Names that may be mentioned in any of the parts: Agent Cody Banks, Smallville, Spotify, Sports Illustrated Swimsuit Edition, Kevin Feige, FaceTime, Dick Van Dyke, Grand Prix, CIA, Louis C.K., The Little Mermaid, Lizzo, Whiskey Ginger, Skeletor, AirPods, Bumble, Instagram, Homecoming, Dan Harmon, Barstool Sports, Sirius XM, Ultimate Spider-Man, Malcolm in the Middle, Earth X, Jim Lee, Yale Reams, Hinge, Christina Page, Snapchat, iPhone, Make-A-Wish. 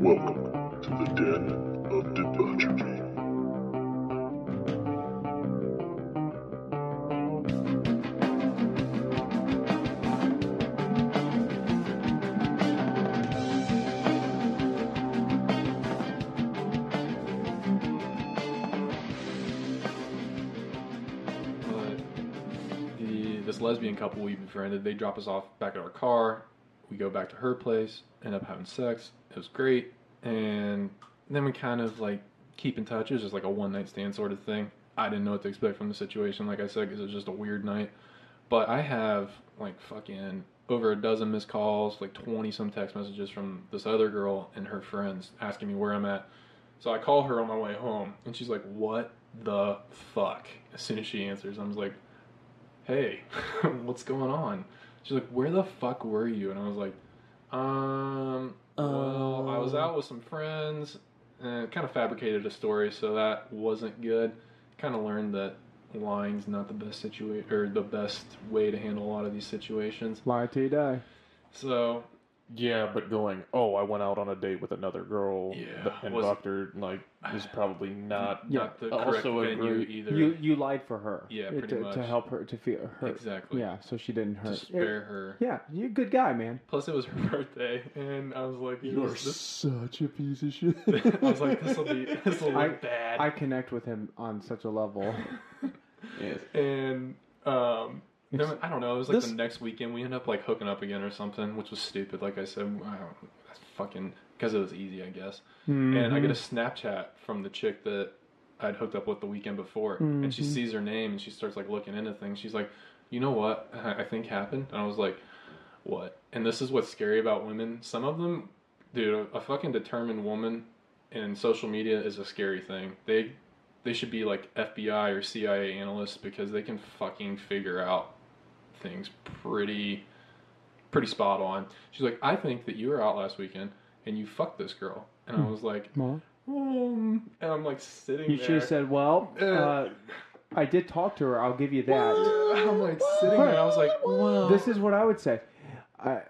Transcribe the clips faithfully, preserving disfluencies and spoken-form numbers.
Welcome to the Den of Debauchery. Lesbian couple we befriended, they drop us off back at our car. We go back to her place, end up having sex. It was great. And then we kind of like keep in touch. It was just like a one night stand sort of thing. I didn't know what to expect from the situation, like I said, because it was just a weird night. But I have like fucking over a dozen missed calls, like twenty some text messages from this other girl and her friends asking me where I'm at. So I call her on my way home and she's like, what the fuck? As soon as she answers, I was like, hey, what's going on? She's like, where the fuck were you? And I was like, um, well, I was out with some friends, and kind of fabricated a story, so that wasn't good. Kind of learned that lying's not the best situation, or the best way to handle a lot of these situations. Lie till you die. So, yeah, but going, oh, I went out on a date with another girl, yeah, and fucked her, like, is probably not, yeah, not the correct also venue agree. Either. You you lied for her, yeah, pretty to, much to help her to feel hurt, exactly. Yeah, so she didn't hurt. To spare it, her. Yeah, you're a good guy, man. Plus, it was her birthday, and I was like, you are this... such a piece of shit. I was like, this will be this will look bad. I connect with him on such a level. Yes, and um. No, I don't know. It was like this... the next weekend we ended up like hooking up again or something, which was stupid. Like I said, I don't, that's fucking because it was easy, I guess. Mm-hmm. And I get a Snapchat from the chick that I'd hooked up with the weekend before, mm-hmm. and she sees her name and she starts like looking into things. She's like, "You know what I think happened?" And I was like, "What?" And this is what's scary about women. Some of them, dude, a fucking determined woman in social media is a scary thing. They they should be like F B I or C I A analysts because they can fucking figure out things pretty pretty spot on. She's like, I think that you were out last weekend and you fucked this girl. And I was like, well, um, and I'm like sitting you there. You should have said, well, uh, I did talk to her. I'll give you that. I'm like sitting there. I was like, well. This is what I would say. I,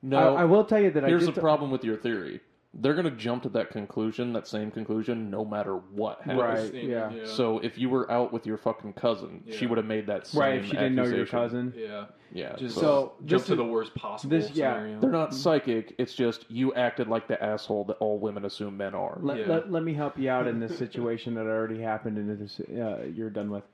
no, I, I will tell you that here's I Here's the problem with your theory. They're going to jump to that conclusion, that same conclusion, no matter what happens. Right, yeah. yeah. So if you were out with your fucking cousin, yeah. she would have made that same accusation. Right, if she didn't know your cousin. Yeah. Yeah. Just so so jump to is, the worst possible this, scenario. Yeah. They're not psychic. It's just you acted like the asshole that all women assume men are. Let, yeah. let, let me help you out in this situation that already happened and this, uh, you're done with.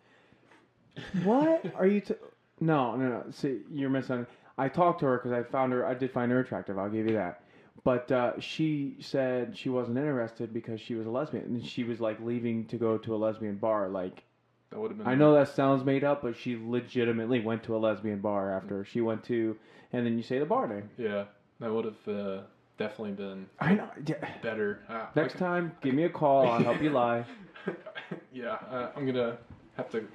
What? Are you... T- no, no, no. See, you're missing. I talked to her because I found her... I did find her attractive. I'll give you that. But uh, she said she wasn't interested because she was a lesbian. And she was, like, leaving to go to a lesbian bar. Like, that would have been I know that sounds made up, but she legitimately went to a lesbian bar after. She went to, and then you say the bar name. Yeah, that would have uh, definitely been I know. better. Uh, Next can, time, give me a call. I'll help you lie. Yeah, uh, I'm going to have to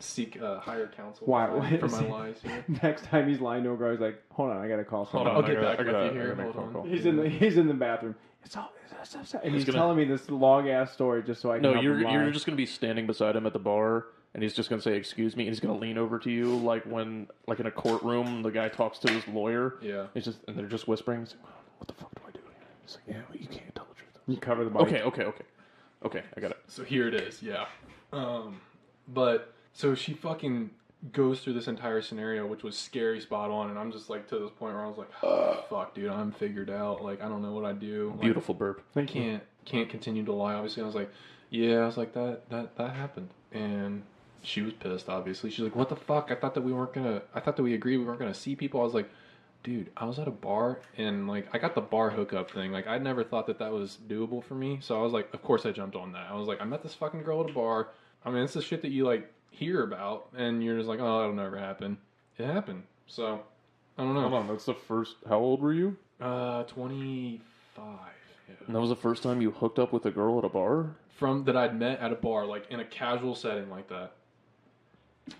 seek uh, higher counsel Why? for my lies. Yeah. Next time he's lying to a girl, he's like, "Hold on, I gotta call someone. Hold on, I'll get back with you here. Hold on." Call. He's yeah. in the he's in the bathroom. It's all it's all, it's all, and he's, he's gonna, telling me this long ass story just so I can. No, help you're him lie. You're just gonna be standing beside him at the bar, and he's just gonna say, "Excuse me," and he's gonna lean over to you like when like in a courtroom the guy talks to his lawyer. Yeah, he's just and they're just whispering. He's like, well, "What the fuck do I do?" He's like, "Yeah, well, you can't tell the truth." You cover the mic. Okay, okay, okay, okay. I got it. So here it is. Yeah, um, but. So she fucking goes through this entire scenario, which was scary spot on, and I'm just like to this point where I was like, oh, fuck, dude, I'm figured out. Like, I don't know what I do. Like, beautiful burp. I can't can't continue to lie, obviously. I was like, yeah, I was like, that that that happened. And she was pissed, obviously. She's like, what the fuck? I thought that we weren't gonna I thought that we agreed we weren't gonna see people. I was like, dude, I was at a bar and like I got the bar hookup thing. Like I never thought that that was doable for me. So I was like, of course I jumped on that. I was like, I met this fucking girl at a bar. I mean, it's the shit that you like hear about, and you're just like, oh, that'll never happen. It happened. So, I don't know. Hold on, that's the first... How old were you? Uh, twenty-five. Yeah. And that was the first time you hooked up with a girl at a bar? From... That I'd met at a bar, like, in a casual setting like that.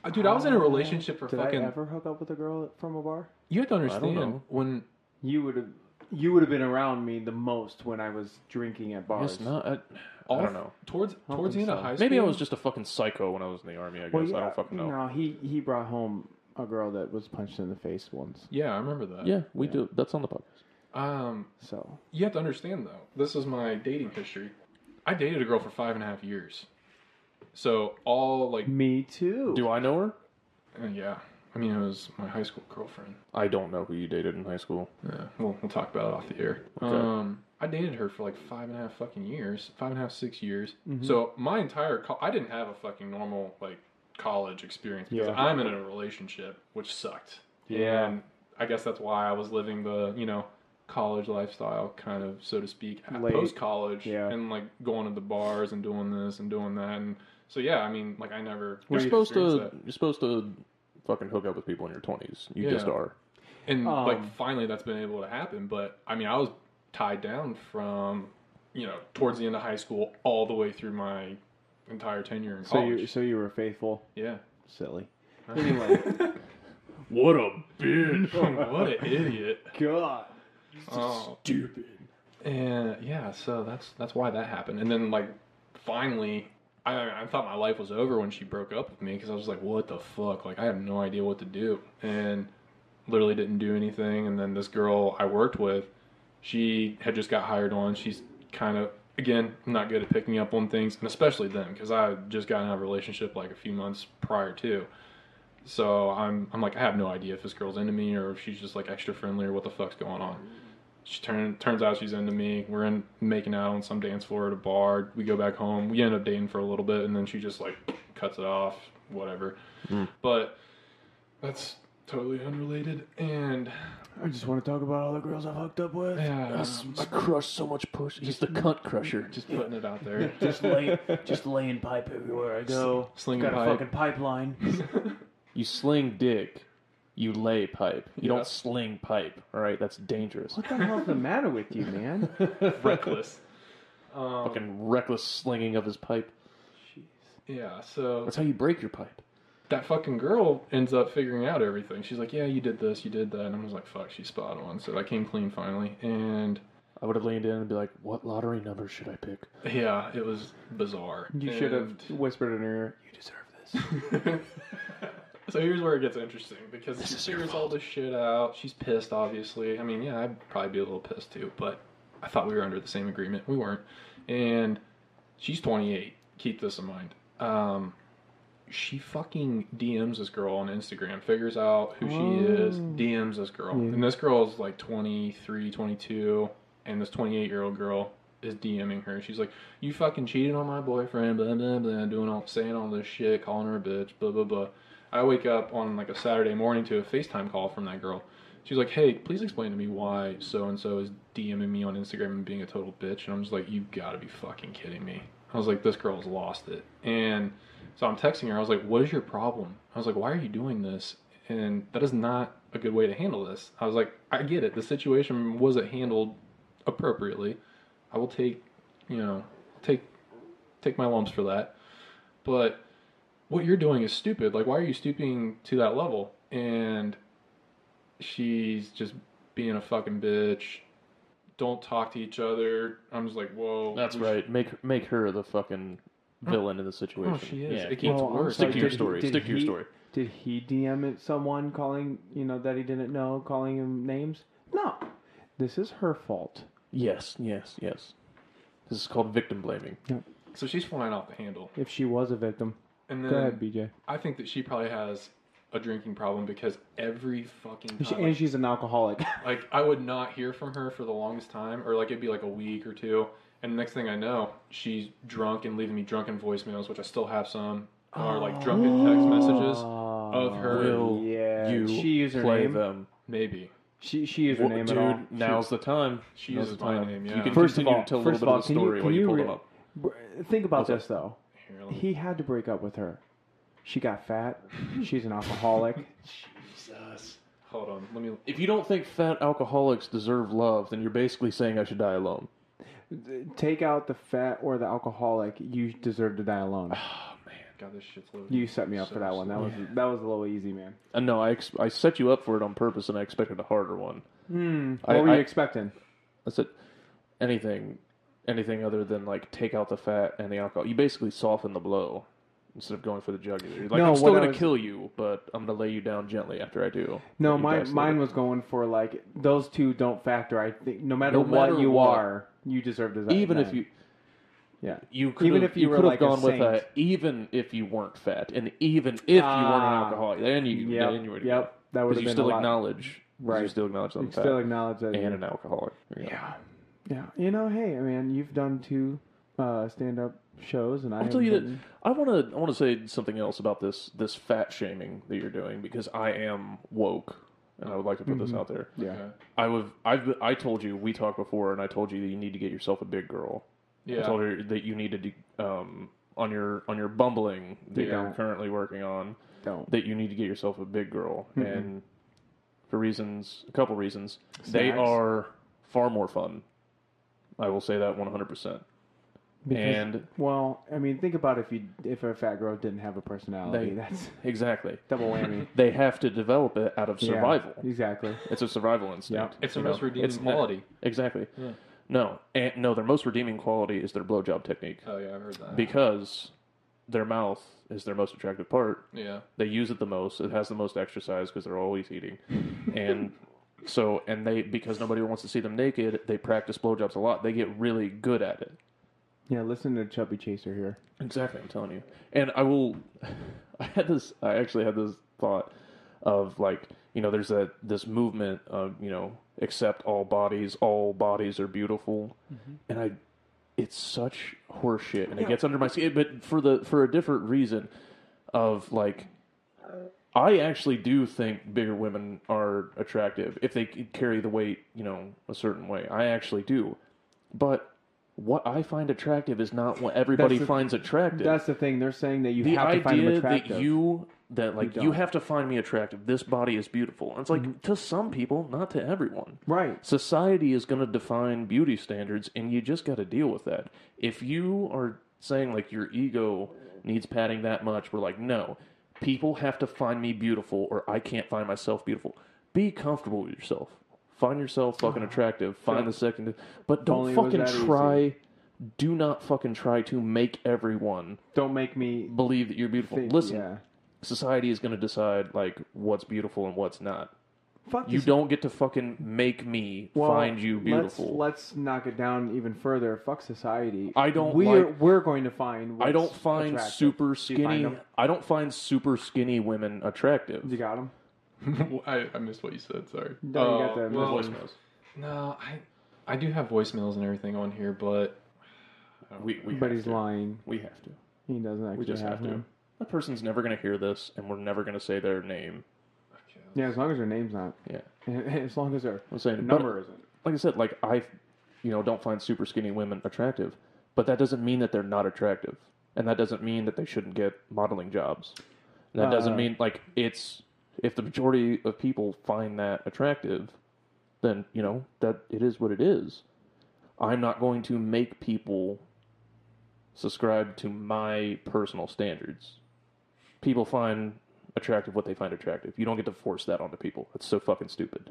Uh, dude, I, I was in a relationship for did fucking... Did I ever hook up with a girl from a bar? You have to understand, I don't know. When... You would have... You would have been around me the most when I was drinking at bars. Yes, not. I, I don't know. Towards I don't towards the end so. of high school. Maybe I was just a fucking psycho when I was in the army, I guess. Well, yeah, I don't fucking know. No, he, he brought home a girl that was punched in the face once. Yeah, I remember that. Yeah, we yeah. do. That's on the podcast. Um, so you have to understand though, this is my dating history. I dated a girl for five and a half years. So all like me too. Do I know her? Uh, yeah. I mean, it was my high school girlfriend. I don't know who you dated in high school. Yeah, well, we'll talk about it off the air. Okay. Um, I dated her for like five and a half fucking years, five and a half, six years. Mm-hmm. So my entire, co- I didn't have a fucking normal like college experience because yeah. I'm in a relationship, which sucked. Yeah. And I guess that's why I was living the, you know, college lifestyle kind of, so to speak, post college yeah. and like going to the bars and doing this and doing that. And so, yeah, I mean, like I never, you're supposed to, that. you're supposed to, fucking hook up with people in your twenties. You yeah. just are. And um, like finally that's been able to happen, but I mean I was tied down from, you know, towards the end of high school all the way through my entire tenure in college. So you so you were faithful? Yeah. Silly. Anyway. What a bitch. What an idiot. God. Oh. Stupid. And yeah, so that's that's why that happened. And then like finally I, I thought my life was over when she broke up with me because I was like, what the fuck? Like, I have no idea what to do. And literally didn't do anything. And then this girl I worked with, she had just got hired on. She's kind of, again, not good at picking up on things, and especially then because I just got in a relationship like a few months prior to. So I'm, I'm like, I have no idea if this girl's into me or if she's just like extra friendly or what the fuck's going on. She turn, turns out she's into me. We're in making out on some dance floor at a bar. We go back home. We end up dating for a little bit, and then she just, like, cuts it off, whatever. Mm. But that's totally unrelated, and... I just want to talk about all the girls I've hooked up with. Yeah, I, I crushed so much pussy. Just the cunt crusher. Just putting it out there. just, lay, just laying pipe everywhere I go. Slinging Got pipe. Got a fucking pipeline. You sling dick. You lay pipe. You yeah. don't sling pipe. All right, that's dangerous. What the hell's the matter with you, man? Reckless. Um, Fucking reckless slinging of his pipe. Jeez. Yeah, so... That's how you break your pipe. That fucking girl ends up figuring out everything. She's like, yeah, you did this, you did that. And I was like, fuck, she's spot on. So I came clean finally, and... I would have leaned in and be like, what lottery number should I pick? Yeah, it was bizarre. You and... should have whispered in her ear, you deserve this. So here's where it gets interesting, because this she figures all this shit out. She's pissed, obviously. I mean, yeah, I'd probably be a little pissed, too, but I thought we were under the same agreement. We weren't. And she's twenty-eight. Keep this in mind. Um, she fucking D Ms this girl on Instagram, figures out who oh. she is, D Ms this girl. Yeah. And this girl is like twenty-three, twenty-two, and this twenty-eight-year-old girl is DMing her. She's like, you fucking cheated on my boyfriend, blah, blah, blah, doing all, saying all this shit, calling her a bitch, blah, blah, blah. I wake up on like a Saturday morning to a FaceTime call from that girl. She's like, hey, please explain to me why so-and-so is DMing me on Instagram and being a total bitch. And I'm just like, you gotta be fucking kidding me. I was like, this girl's lost it. And so I'm texting her. I was like, what is your problem? I was like, why are you doing this? And that is not a good way to handle this. I was like, I get it. The situation wasn't handled appropriately. I will take, you know, take, take my lumps for that. But... what you're doing is stupid. Like, why are you stooping to that level? And she's just being a fucking bitch. Don't talk to each other. I'm just like, whoa. That's right. Should... Make make her the fucking villain oh. in the situation. Oh, she is. Yeah, it gets well, worse. Stick to your story. Stick to your story. Did he D M it someone calling, you know, that he didn't know, calling him names? No. This is her fault. Yes, yes, yes. This is called victim blaming. Yep. So she's flying off the handle. If she was a victim. And then, go ahead, B J. I think that she probably has a drinking problem because every fucking time... and she's an alcoholic. Like, I would not hear from her for the longest time, or, like, it'd be, like, a week or two, and the next thing I know, she's drunk and leaving me drunken voicemails, which I still have some, or, oh. like, drunken text messages of her. Will yeah. you she used her play name? Them? Maybe. She she is well, her name dude, at all. Dude, now's the time. She now's is my name, yeah. You can first continue of all, to tell a little bit all, of the story you, while you, you pull re- them up. Think about What's this, up? Though. He had to break up with her. She got fat. She's an alcoholic. Jesus. Hold on. Let me. If you don't think fat alcoholics deserve love, then you're basically saying I should die alone. Take out the fat or the alcoholic. You deserve to die alone. Oh, man. God, this shit's loaded. You set me up so, for that one. That was yeah. that was a little easy, man. Uh, no, I ex- I set you up for it on purpose, and I expected a harder one. Mm. What I, were you I, expecting? I said anything. Anything other than, like, take out the fat and the alcohol. You basically soften the blow. instead of going for the jugular. Like, no, I'm still going to kill you, but I'm going to lay you down gently after I do. No, my, mine was going for, like, those two don't factor. I think no matter, no matter what you what, are, you deserve desire. Even if you... Yeah. You could even have, if you, you were like gone a with a, even if you weren't fat, and even if uh, you weren't an alcoholic, then you, yep, then you were to yep, go. That would have been a lot. Right. You still acknowledge that. You fat still acknowledge that. And you're an alcoholic. You know. Yeah. Yeah. You know, hey, I mean, you've done two uh, stand-up shows, and I I'll tell you that I want to. I want to say something else about this this fat shaming that you're doing, because I am woke. And I would like to put mm-hmm. this out there. Yeah. Okay. I would. I've. I told you we talked before, and I told you that you need to get yourself a big girl. Yeah. I told her that you need to do, um, on your on your bumbling that yeah. you're currently working on. Don't. That you need to get yourself a big girl, mm-hmm. and for reasons, a couple reasons, Snacks. they are far more fun. I will say that one hundred percent. And well, I mean, think about if you if a fat girl didn't have a personality. They, that's exactly double whammy. They have to develop it out of survival. Yeah, exactly. It's a survival instinct. Yep. It's a most redeeming it's quality. Not, exactly. Yeah. No, and no. Their most redeeming quality is their blowjob technique. Oh yeah, I've heard that. Because their mouth is their most attractive part. Yeah, they use it the most. It has the most exercise because they're always eating, and so and they because nobody wants to see them naked. They practice blowjobs a lot. They get really good at it. Yeah, listen to Chubby Chaser here. Exactly, I'm telling you. And I will. I had this. I actually had this thought of like you know, there's that this movement of you know. Accept all bodies. All bodies are beautiful, mm-hmm. and I. It's such horseshit, and yeah. it gets under my skin. But for the for a different reason, of like, I actually do think bigger women are attractive if they carry the weight, you know, a certain way. I actually do, but what I find attractive is not what everybody the, finds attractive. That's the thing they're saying that you the have to find them attractive. That you. That, like, you, you have to find me attractive. This body is beautiful. And it's like, mm-hmm. to some people, not to everyone. Right. Society is going to define beauty standards, and you just got to deal with that. If you are saying, like, your ego needs padding that much, we're like, no. People have to find me beautiful, or I can't find myself beautiful. Be comfortable with yourself. Find yourself fucking attractive. Find yeah. the second... But don't Only fucking try... Easy. Do not fucking try to make everyone... Don't make me... Believe that you're beautiful. Think, Listen... Yeah. Society is going to decide, like, what's beautiful and what's not. Fuck you don't get to fucking make me well, find you beautiful. Let's, let's knock it down even further. Fuck society. I don't we're, like... We're going to find what's I don't find attractive. super skinny... Do you find them? I don't find super skinny women attractive. You got them? I, I missed what you said, sorry. No, uh, you got the well, voicemails. No, I, I do have voicemails and everything on here, but... We, we but he's to. lying. We have to. He doesn't actually we just have, have to. Him. That person's never going to hear this, and we're never going to say their name. Okay, yeah, as long as their name's not. Yeah. As long as their saying, number but, isn't. Like I said, like I, you know, don't find super skinny women attractive, but that doesn't mean that they're not attractive, and that doesn't mean that they shouldn't get modeling jobs. And that uh, doesn't mean, like, it's, if the majority of people find that attractive, then, you know, that it is what it is. I'm not going to make people subscribe to my personal standards. People find attractive what they find attractive. You don't get to force that onto people. That's so fucking stupid.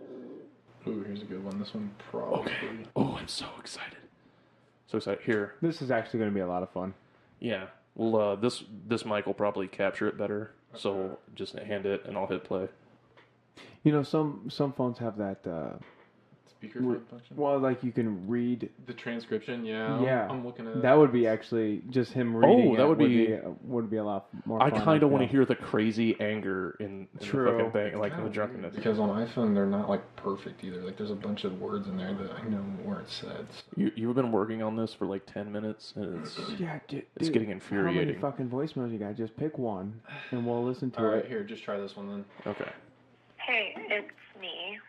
Ooh, here's a good one. This one probably... Okay. Oh, I'm so excited. So excited. Here. This is actually going to be a lot of fun. Yeah. Well, uh, this, this mic will probably capture it better, okay. So just hand it, and I'll hit play. You know, some, some phones have that... Uh... Speaker Re- function? Well, like you can read the transcription. Yeah, yeah. I'm looking at that. Would be actually just him reading. Oh, that would, would be, be would be a lot more. I kind of want to hear the crazy anger in, in True. the fucking thing, like in the drunkenness. Because on iPhone, they're not like perfect either. Like there's a bunch of words in there that I know weren't said. So. You you've been working on this for like ten minutes, and it's yeah, dude, it's dude, getting infuriating. How many fucking voicemails you got? Just pick one, and we'll listen to All it. All right, here, just try this one then. Okay. Hey, it's me.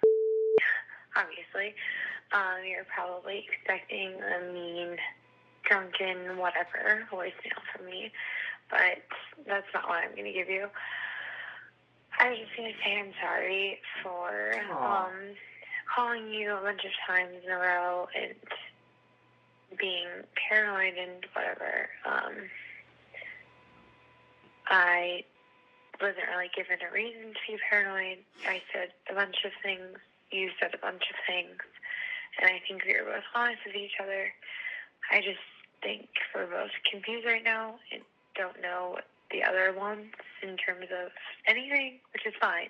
Obviously, um, you're probably expecting a mean, drunken, whatever voicemail from me, but that's not what I'm going to give you. I was just going to say I'm sorry for um, calling you a bunch of times in a row and being paranoid and whatever. Um, I wasn't really given a reason to be paranoid. I said a bunch of things. You said a bunch of things, and I think we were both honest with each other. I just think we're both confused right now and don't know what the other ones in terms of anything, which is fine.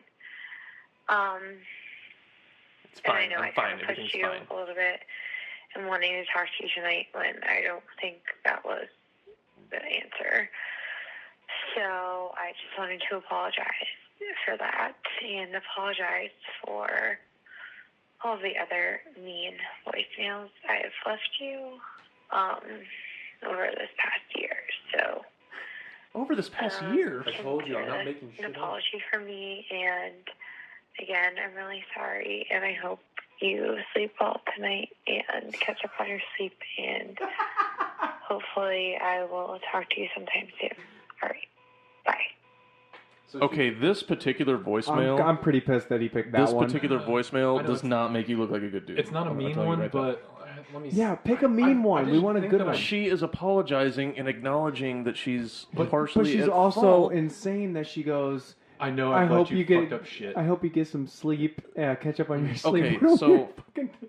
Um, it's fine. And I know I'm I kind of pushed you fine. a little bit and wanting to talk to you tonight when I don't think that was the answer. So I just wanted to apologize for that and apologize for all the other mean voicemails I have left you um, over this past year. So over this past um, year, I told you I'm not making shit up. An apology for me, and again, I'm really sorry, and I hope you sleep well tonight and catch up on your sleep, and hopefully I will talk to you sometime soon. All right, bye. So okay, this particular voicemail... I'm, I'm pretty pissed that he picked that this one. This particular voicemail does not make you look like a good dude. It's not a mean one, right but... Let me yeah, pick a mean I, one. I we want a good one. She is apologizing and acknowledging that she's but, partially... But she's also fault. insane that she goes... I know, I, I hope you, you get, fucked up shit. I hope you get some sleep. Yeah, catch up on your sleep. Okay, so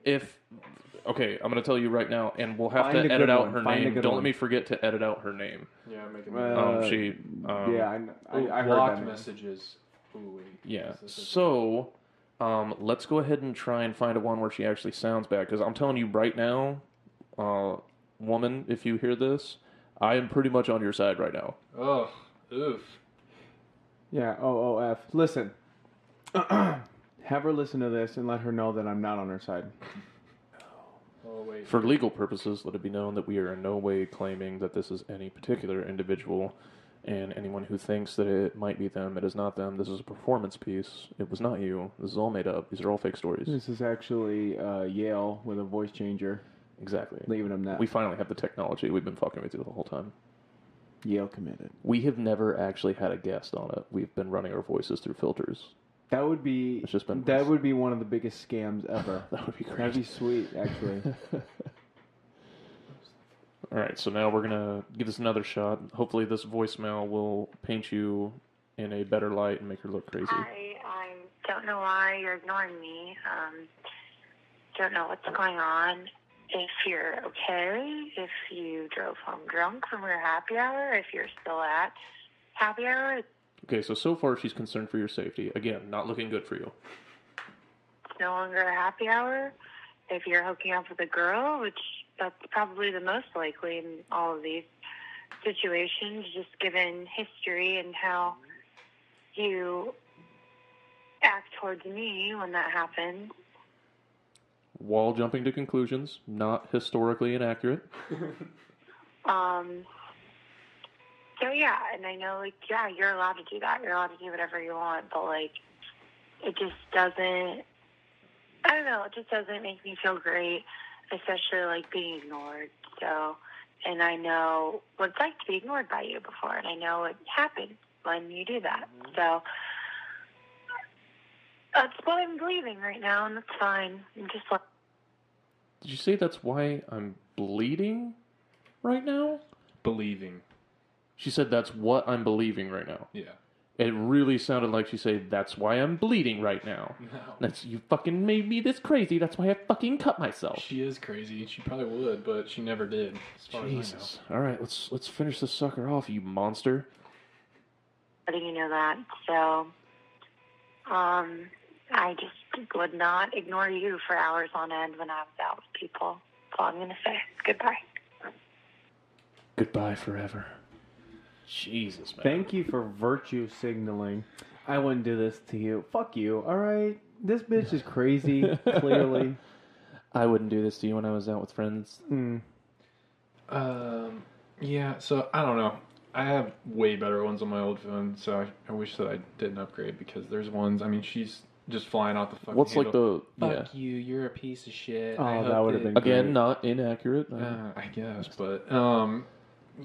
if... Okay, I'm going to tell you right now, and we'll have Find to edit out one. her Find name. Don't one. let me forget to edit out her name. Yeah, make it uh, um, she, um, yeah, I, I, I blocked messages. Ooh, yeah, so um, let's go ahead and try and find a one where she actually sounds bad, because I'm telling you right now, uh, woman, if you hear this, I am pretty much on your side right now. Oh, oof. Yeah, O O F. Listen, have her listen to this and let her know that I'm not on her side. Oh, wait. For legal purposes, let it be known that we are in no way claiming that this is any particular individual, and anyone who thinks that it might be them, it is not them. This is a performance piece. It was not you. This is all made up. These are all fake stories. This is actually uh, Yale with a voice changer. Exactly. Leaving them that. We finally have the technology we've been fucking with you the whole time. Yale committed. We have never actually had a guest on it. We've been running our voices through filters. That would be just been that would be one of the biggest scams ever. That would be great. That'd be sweet, actually. All right, so now we're gonna give this another shot. Hopefully, this voicemail will paint you in a better light and make her look crazy. Hi, I don't know why you're ignoring me. Um, don't know what's going on. If you're okay, if you drove home drunk from your happy hour, if you're still at happy hour. Okay, so so far she's concerned for your safety. Again, not looking good for you. It's no longer a happy hour. If you're hooking up with a girl, which that's probably the most likely in all of these situations, just given history and how you act towards me when that happens. While jumping to conclusions, not historically inaccurate. um... So, yeah, and I know, like, yeah, you're allowed to do that. You're allowed to do whatever you want, but, like, it just doesn't, I don't know, it just doesn't make me feel great, especially, like, being ignored. So, and I know what it's like to be ignored by you before, and I know it happens when you do that. Mm-hmm. So, that's what I'm believing right now, and that's fine. I'm just like... Did you say that's why I'm bleeding right now? Believing. She said, that's what I'm believing right now. Yeah. It really sounded like she said, that's why I'm bleeding right now. No. That's, you fucking made me this crazy. That's why I fucking cut myself. She is crazy. She probably would, but she never did. As far Jesus. As I know. All right, let's, let's finish this sucker off, you monster. I think you know that. So, um, I just would not ignore you for hours on end when I was out with people. That's all I'm going to say. Goodbye. Goodbye forever. Jesus, man. Thank you for virtue signaling. I wouldn't do this to you. Fuck you, all right? This bitch is crazy, clearly. I wouldn't do this to you when I was out with friends. Mm. Um, yeah, so, I don't know. I have way better ones on my old phone, so I, I wish that I didn't upgrade, because there's ones, I mean, she's just flying off the fucking What's handle. like the... Fuck yeah. you, you're a piece of shit. Oh, I that would have been Again, great. not inaccurate. Uh, I guess, but, um,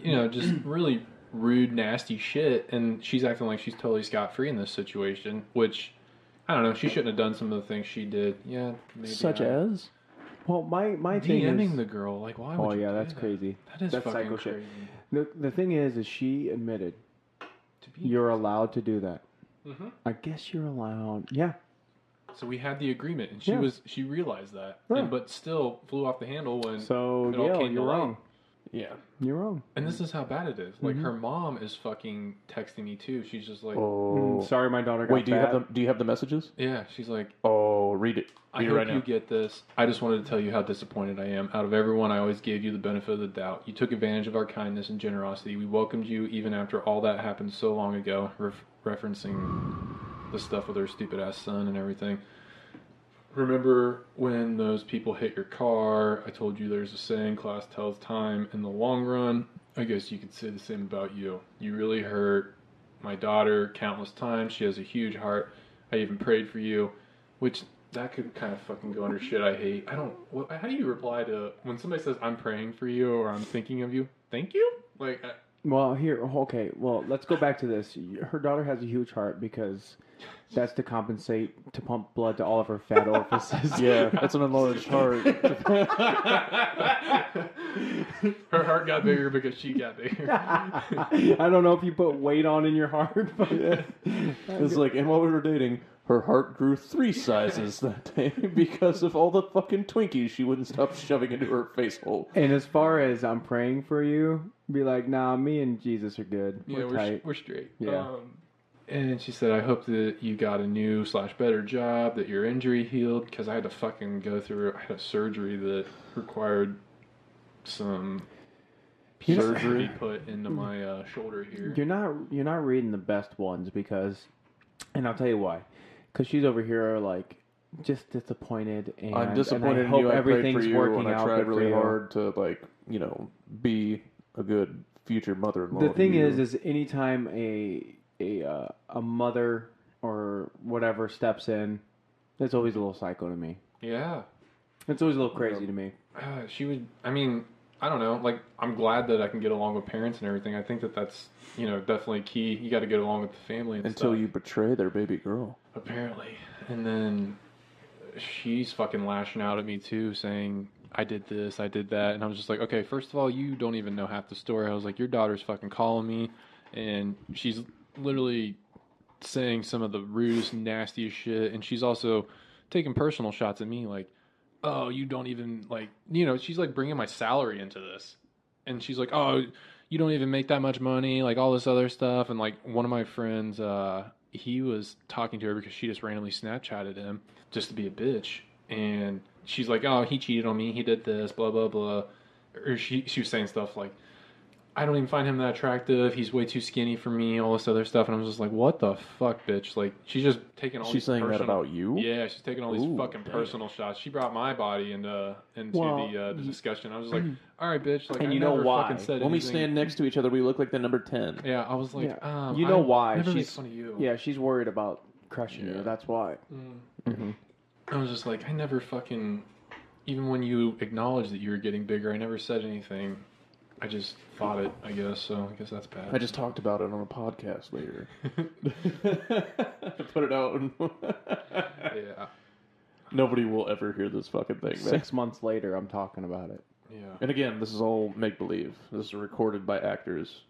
you know, just really... rude, nasty shit, and she's acting like she's totally scot-free in this situation, which, I don't know, she shouldn't have done some of the things she did. Yeah, maybe Such I, as? Well, my, my thing is... DMing the girl, like, why would oh, you yeah, do that's that? crazy. That is that's fucking psycho crazy. Shit. The, the thing is, is she admitted to be you're crazy. allowed to do that. Mm-hmm. I guess you're allowed. Yeah. So we had the agreement, and she yeah. was she realized that, yeah. and, but still flew off the handle when so, it all yeah, came you're to wrong. Yeah. You're wrong. And this is how bad it is. Like, mm-hmm. her mom is fucking texting me, too. She's just like, oh. mm, sorry, my daughter got Wait, do fat. you have the, do you have the messages? Yeah. She's like, oh, read it. Read I it hope right you now. get this. I just wanted to tell you how disappointed I am. Out of everyone, I always gave you the benefit of the doubt. You took advantage of our kindness and generosity. We welcomed you even after all that happened so long ago, ref- referencing the stuff with her stupid-ass son and everything. Remember when those people hit your car? I told you there's a saying, class tells time. In the long run, I guess you could say the same about you. You really hurt my daughter countless times. She has a huge heart. I even prayed for you, which that could kind of fucking go under shit I hate. I don't, what, how do you reply to, when somebody says, I'm praying for you or I'm thinking of you? Thank you? Like, I, well, here, okay, well, let's go back to this. Her daughter has a huge heart because that's to compensate, to pump blood to all of her fat orifices. Yeah, that's an enlarged heart. Her heart got bigger because she got bigger. I don't know if you put weight on in your heart, but yeah. It's like, and while we were dating, her heart grew three sizes that day because of all the fucking Twinkies she wouldn't stop shoving into her face hole. And as far as I'm praying for you, be like, nah, me and Jesus are good. We're yeah, we're, tight. we're straight. Yeah. Um, And she said, I hope that you got a new slash better job, that your injury healed, because I had to fucking go through, I had a surgery that required some surgery put into my uh, shoulder here. You're not, you're not reading the best ones because, and I'll tell you why, because she's over here like just disappointed. And I'm disappointed and I hope in you. Everything's I prayed for you working and I tried really hard to like, you know, be a good future mother-in-law. The thing is, is anytime a... A, uh, a mother or whatever steps in, it's always a little psycho to me. Yeah. It's always a little crazy yeah. to me. Uh, she would, I mean, I don't know. Like, I'm glad that I can get along with parents and everything. I think that that's, you know, definitely key. You got to get along with the family and Until stuff. You betray their baby girl. Apparently. And then she's fucking lashing out at me, too, saying, I did this, I did that. And I was just like, okay, first of all, you don't even know half the story. I was like, your daughter's fucking calling me. And she's literally saying some of the rudest, nastiest shit, and she's also taking personal shots at me, like, oh, you don't even, like, you know, she's, like, bringing my salary into this, and she's like, oh, you don't even make that much money, like, all this other stuff, and, like, one of my friends, uh, he was talking to her because she just randomly Snapchatted him just to be a bitch, and she's like, oh, he cheated on me, he did this, blah, blah, blah, or she, she was saying stuff like, I don't even find him that attractive. He's way too skinny for me. All this other stuff, and I'm just like, "What the fuck, bitch!" Like, she's just taking all. She's these saying personal... that about you. Yeah, she's taking all Ooh, these fucking personal it. shots. She brought my body into into well, the, uh, the discussion. I was just like, "All right, bitch." Like, and I you never know why? Fucking said when anything. We stand next to each other, we look like the number ten. Yeah, I was like, yeah. um, you know I why? Never she's made fun of you. Yeah, she's worried about crushing yeah. you. That's why. Mm. Mm-hmm. I was just like, I never fucking. Even when you acknowledged that you were getting bigger, I never said anything. I just thought it, I guess, so I guess that's bad. I just talked about it on a podcast later. Put it out. And yeah. Nobody will ever hear this fucking thing. Six man. months later, I'm talking about it. Yeah. And again, this is all make-believe. This is recorded by actors.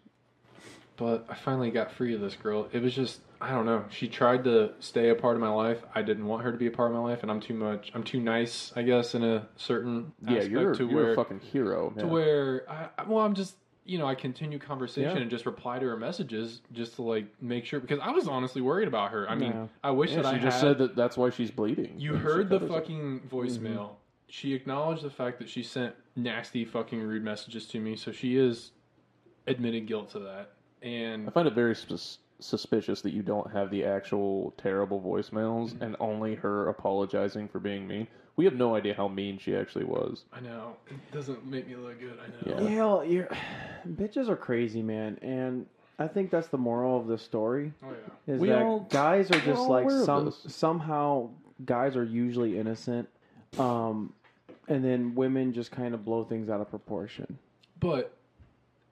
But I finally got free of this girl. It was just, I don't know. She tried to stay a part of my life. I didn't want her to be a part of my life, and I'm too much. I'm too nice, I guess, in a certain yeah. aspect you're, to you're where, a fucking hero. To yeah. where, I, well, I'm just, you know, I continue conversation yeah. and just reply to her messages just to like make sure because I was honestly worried about her. I mean, yeah. I wish yeah, that she I had. She just said that that's why she's bleeding. You heard the fucking it. voicemail. Mm-hmm. She acknowledged the fact that she sent nasty, fucking rude messages to me, so she is admitted guilt to that. And I find it very sus- suspicious that you don't have the actual terrible voicemails mm-hmm. and only her apologizing for being mean. We have no idea how mean she actually was. I know. It doesn't make me look good. I know. Yeah, Hell, you're... bitches are crazy, man. And I think that's the moral of this story. Oh, yeah. Is we that all... guys are just like some somehow guys are usually innocent. Um, and then women just kind of blow things out of proportion. But...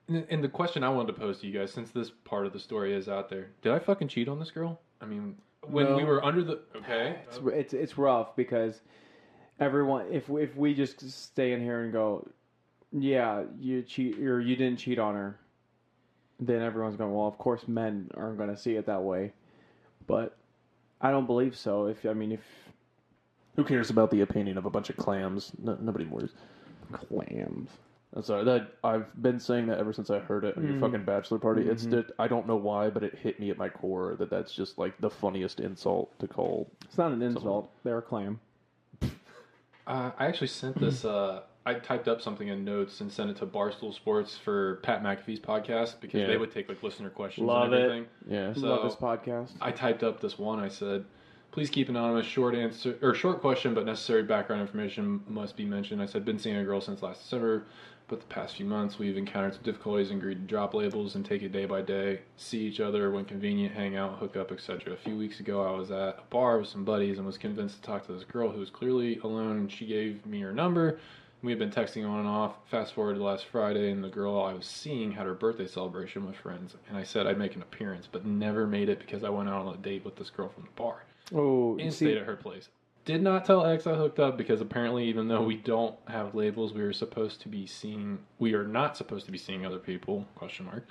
And the question I wanted to pose to you guys, since this part of the story is out there, did I fucking cheat on this girl? I mean, when no. we were under the okay, it's, it's it's rough because everyone, if we, if we just stay in here and go, yeah, you cheat or you didn't cheat on her, then everyone's going, well, of course, men aren't going to see it that way, but I don't believe so. If I mean, if who cares about the opinion of a bunch of clams? No, nobody worries. Clams. I'm sorry. That I've been saying that ever since I heard it on mm. your fucking bachelor party. Mm-hmm. It's it, I don't know why, but it hit me at my core that that's just like the funniest insult to call. It's not an insult. Someone. They're a clam. uh, I actually sent this. Uh, I typed up something in notes and sent it to Barstool Sports for Pat McAfee's podcast because yeah. they would take like listener questions. Love and everything. It. Yeah, so love this podcast. I typed up this one. I said, please keep anonymous. Short answer or short question, but necessary background information must be mentioned. I said, been seeing a girl since last December. But the past few months, we've encountered some difficulties and agreed to drop labels and take it day by day, see each other when convenient, hang out, hook up, et cetera. A few weeks ago, I was at a bar with some buddies and was convinced to talk to this girl who was clearly alone, and she gave me her number. We had been texting on and off. Fast forward to last Friday, and the girl I was seeing had her birthday celebration with friends, and I said I'd make an appearance, but never made it because I went out on a date with this girl from the bar oh, and see- stayed at her place. Did not tell X I hooked up because apparently even though we don't have labels, we are supposed to be seeing, we are not supposed to be seeing other people, question mark.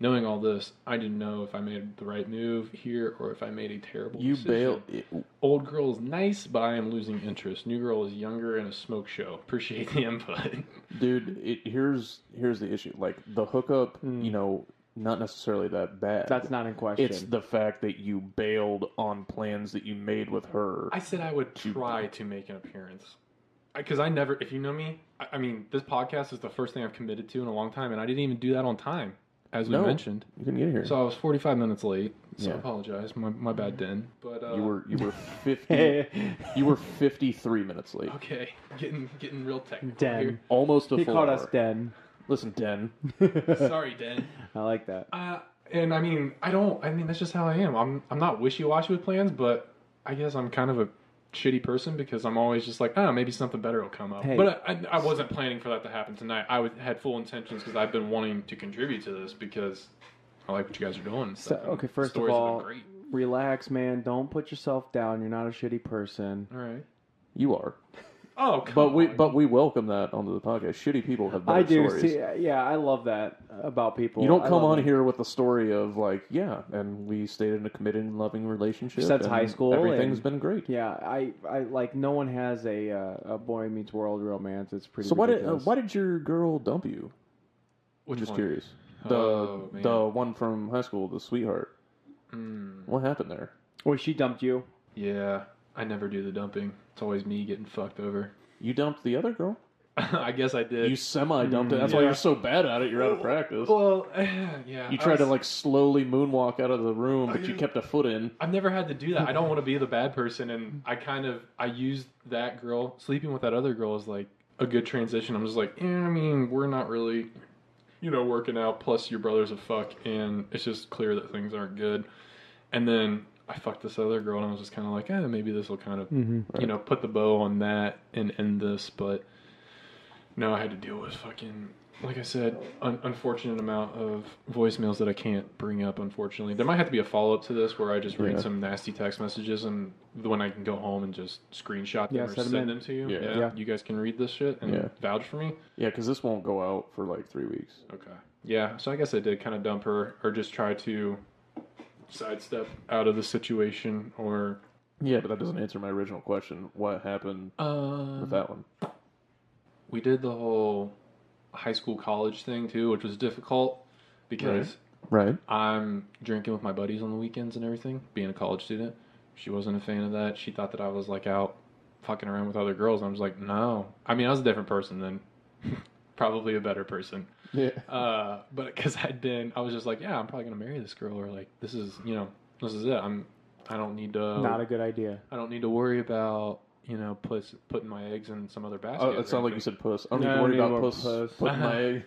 Knowing all this, I didn't know if I made the right move here or if I made a terrible you decision. You bailed. Old girl is nice, but I am losing interest. New girl is younger and a smoke show. Appreciate the input. Dude, it, here's here's the issue. Like, the hookup, mm. you know, not necessarily that bad. That's not in question. It's the fact that you bailed on plans that you made with her. I said I would try to make an appearance. Because I, I never, if you know me, I, I mean, this podcast is the first thing I've committed to in a long time, and I didn't even do that on time, as we no, mentioned. You didn't get here. So I was forty-five minutes late, so yeah. I apologize. My, my bad, Den. But, uh, you were you were fifty. You were fifty-three minutes late. Okay. Getting getting real technical Den. Here. Almost a he full He called hour. Us Den. Listen, Den. Sorry, Den. I like that. Uh, and I mean, I don't. I mean, that's just how I am. I'm. I'm not wishy-washy with plans, but I guess I'm kind of a shitty person because I'm always just like, oh, maybe something better will come up. Hey. But I, I, I wasn't planning for that to happen tonight. I would, had full intentions because I've been wanting to contribute to this because I like what you guys are doing. So, okay, first stories of all, have been great. Relax, man. Don't put yourself down. You're not a shitty person. All right. You are. Oh, come but we on. But we welcome that onto the podcast. Shitty people have better I do. Stories. See, yeah, I love that about people. You don't come on that. Here with the story of like, yeah, and we stayed in a committed and loving relationship since high school. Everything's and, been great. Yeah, I, I like no one has a uh, a boy meets world romance. It's pretty. So ridiculous. why did uh, why did your girl dump you? Which Just one? Curious. The oh, the one from high school, the sweetheart. Mm. What happened there? Well, she dumped you. Yeah. I never do the dumping. It's always me getting fucked over. You dumped the other girl? I guess I did. You semi-dumped mm, it. That's yeah. why you're so bad at it. You're out of practice. Well, yeah. You tried was... to, like, slowly moonwalk out of the room, but you kept a foot in. I've never had to do that. I don't want to be the bad person, and I kind of, I used that girl, sleeping with that other girl is, like, a good transition. I'm just like, eh, I mean, we're not really, you know, working out, plus your brother's a fuck, and it's just clear that things aren't good. And then... I fucked this other girl, and I was just kind of like, eh, maybe this will kind of, mm-hmm, right. you know, put the bow on that and end this, but no, I had to deal with fucking, like I said, un- unfortunate amount of voicemails that I can't bring up, unfortunately. There might have to be a follow-up to this where I just read yeah. some nasty text messages, and when I can go home and just screenshot them yeah, or send them, them to you. Yeah. Yeah. yeah, you guys can read this shit and yeah. vouch for me. Yeah, because this won't go out for like three weeks. Okay. Yeah, so I guess I did kind of dump her or just try to... sidestep out of the situation, or yeah, but that doesn't answer my original question. What happened um, with that one? We did the whole high school college thing too, which was difficult because right. right, I'm drinking with my buddies on the weekends and everything. Being a college student, she wasn't a fan of that. She thought that I was like out fucking around with other girls. I was like, no. I mean, I was a different person then. Probably a better person. Yeah. Uh, but because I'd been, I was just like, yeah, I'm probably going to marry this girl, or like, this is, you know, this is it. I'm, I don't need to. Not a good idea. I don't need to worry about, you know, puss, putting my eggs in some other basket. Oh, it sounded like you said puss. I don't no, need to worry about puss, puss. Putting my egg.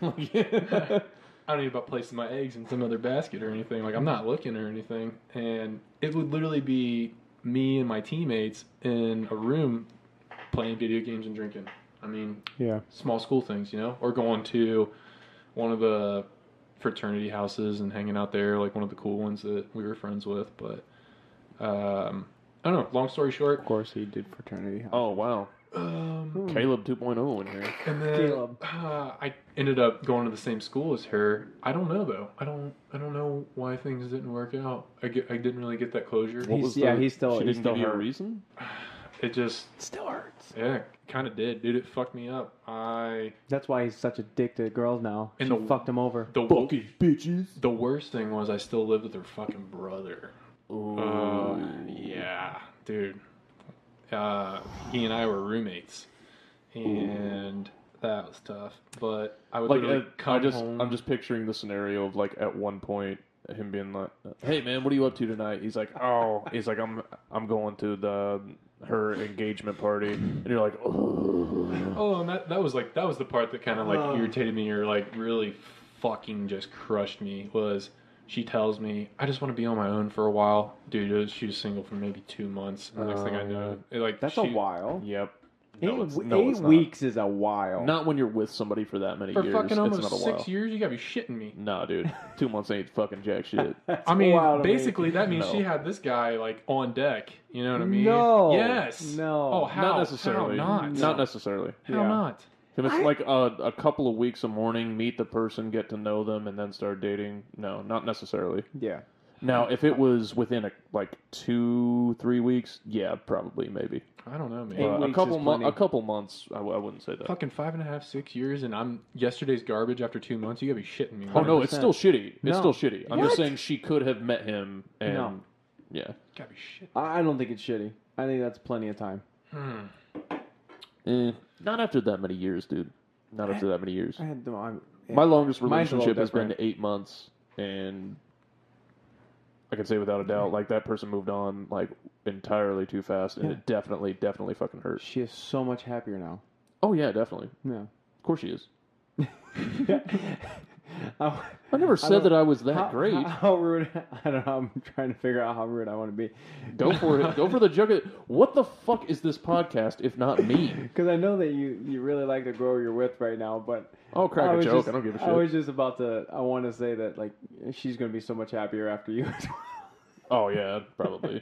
I don't need about placing my eggs in some other basket or anything. Like, I'm not looking or anything. And it would literally be me and my teammates in a room playing video games and drinking. I mean, yeah, small school things, you know, or going to one of the fraternity houses and hanging out there, like one of the cool ones that we were friends with. But um, I don't know. Long story short, of course, he did fraternity house. Oh wow, um, Caleb two point oh in here. And then Caleb. Uh, I ended up going to the same school as her. I don't know though. I don't. I don't know why things didn't work out. I, get, I didn't really get that closure. What was yeah, the, he's still. She he's didn't still give you a reason. It just still hurts. Yeah, kind of did, dude. It fucked me up. I. That's why he's such a dick to girls now. And she the, fucked him over. The fucking bitches. The worst thing was I still lived with her fucking brother. Ooh. Uh, yeah, dude. Uh, he and I were roommates, and Ooh. that was tough. But I would like, literally uh, come I just, home. I'm just picturing the scenario of like at one point him being like, "Hey man, what are you up to tonight?" He's like, "Oh," he's like, "I'm I'm going to the." her engagement party," and you're like, oh, oh and that, that was like that was the part that kind of like um, irritated me or like really fucking just crushed me was she tells me I just want to be on my own for a while, dude. It was, she was single for maybe two months. And the uh, next thing I know, it, like that's she, a while. Yep, no, eight, no, eight weeks is a while. Not when you're with somebody for that many for years. For fucking almost it's not a while. six years, you gotta be shitting me. Nah, dude, two months ain't fucking jack shit. I mean, basically me. that means no. she had this guy like on deck. You know what I mean? No. Yes. No. Oh, how? Not necessarily. How not? No. Not necessarily. How yeah. not? If it's I... like a, a couple of weeks a morning, meet the person, get to know them, and then start dating. No, not necessarily. Yeah. Now, if it was within a, like two, three weeks, yeah, probably, maybe. I don't know, man. Uh, a couple months. A couple months. I, w- I wouldn't say that. Fucking five and a half, six years, and I'm yesterday's garbage after two months. You gotta be shitting me. one hundred percent Oh no, it's still shitty. It's no. still shitty. I'm what? just saying she could have met him, and no. yeah, you gotta be shitty. I don't think it's shitty. I think that's plenty of time. Hmm. Eh, not after that many years, dude. Not I, after that many years. I had, no, yeah. My longest relationship has been eight months, and. I can say without a doubt, like, that person moved on, like, entirely too fast, and yeah. it definitely, definitely fucking hurt. She is so much happier now. Oh, yeah, definitely. Yeah. Of course she is. I, I never said I that I was that how, great. How, how rude. I don't know. I'm trying to figure out how rude I want to be. Go for it. Go for the jugger. What the fuck is this podcast if not me? Because I know that you, you really like the girl you're with right now, but... I'll crack a joke. Just, I don't give a shit. I was just about to... I want to say that, like, she's going to be so much happier after you as well. Oh, yeah. Probably.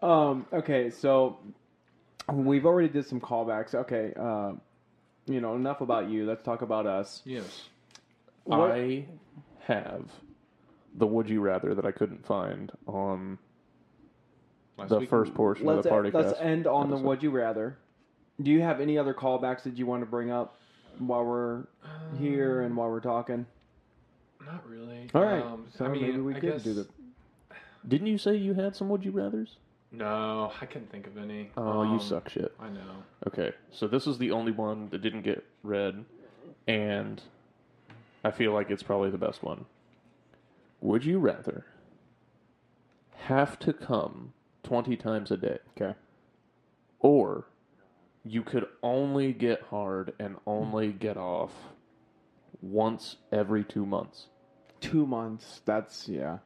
um. Okay, so... We've already did some callbacks. Okay, um... Uh, You know, enough about you. Let's talk about us. Yes. What? I have the would you rather that I couldn't find on Last the week, first portion of the party cast. Let's end on episode. the would you rather. Do you have any other callbacks that you want to bring up while we're here and while we're talking? Not really. All right. Um, so I mean, maybe we I could guess... do the... Didn't you say you had some would you rathers? No, I couldn't think of any. Oh, um, you suck shit. I know. Okay, so this is the only one that didn't get read, and I feel like it's probably the best one. Would you rather have to come twenty times a day? Okay. Or you could only get hard and only get off once every two months? Two months, that's, yeah.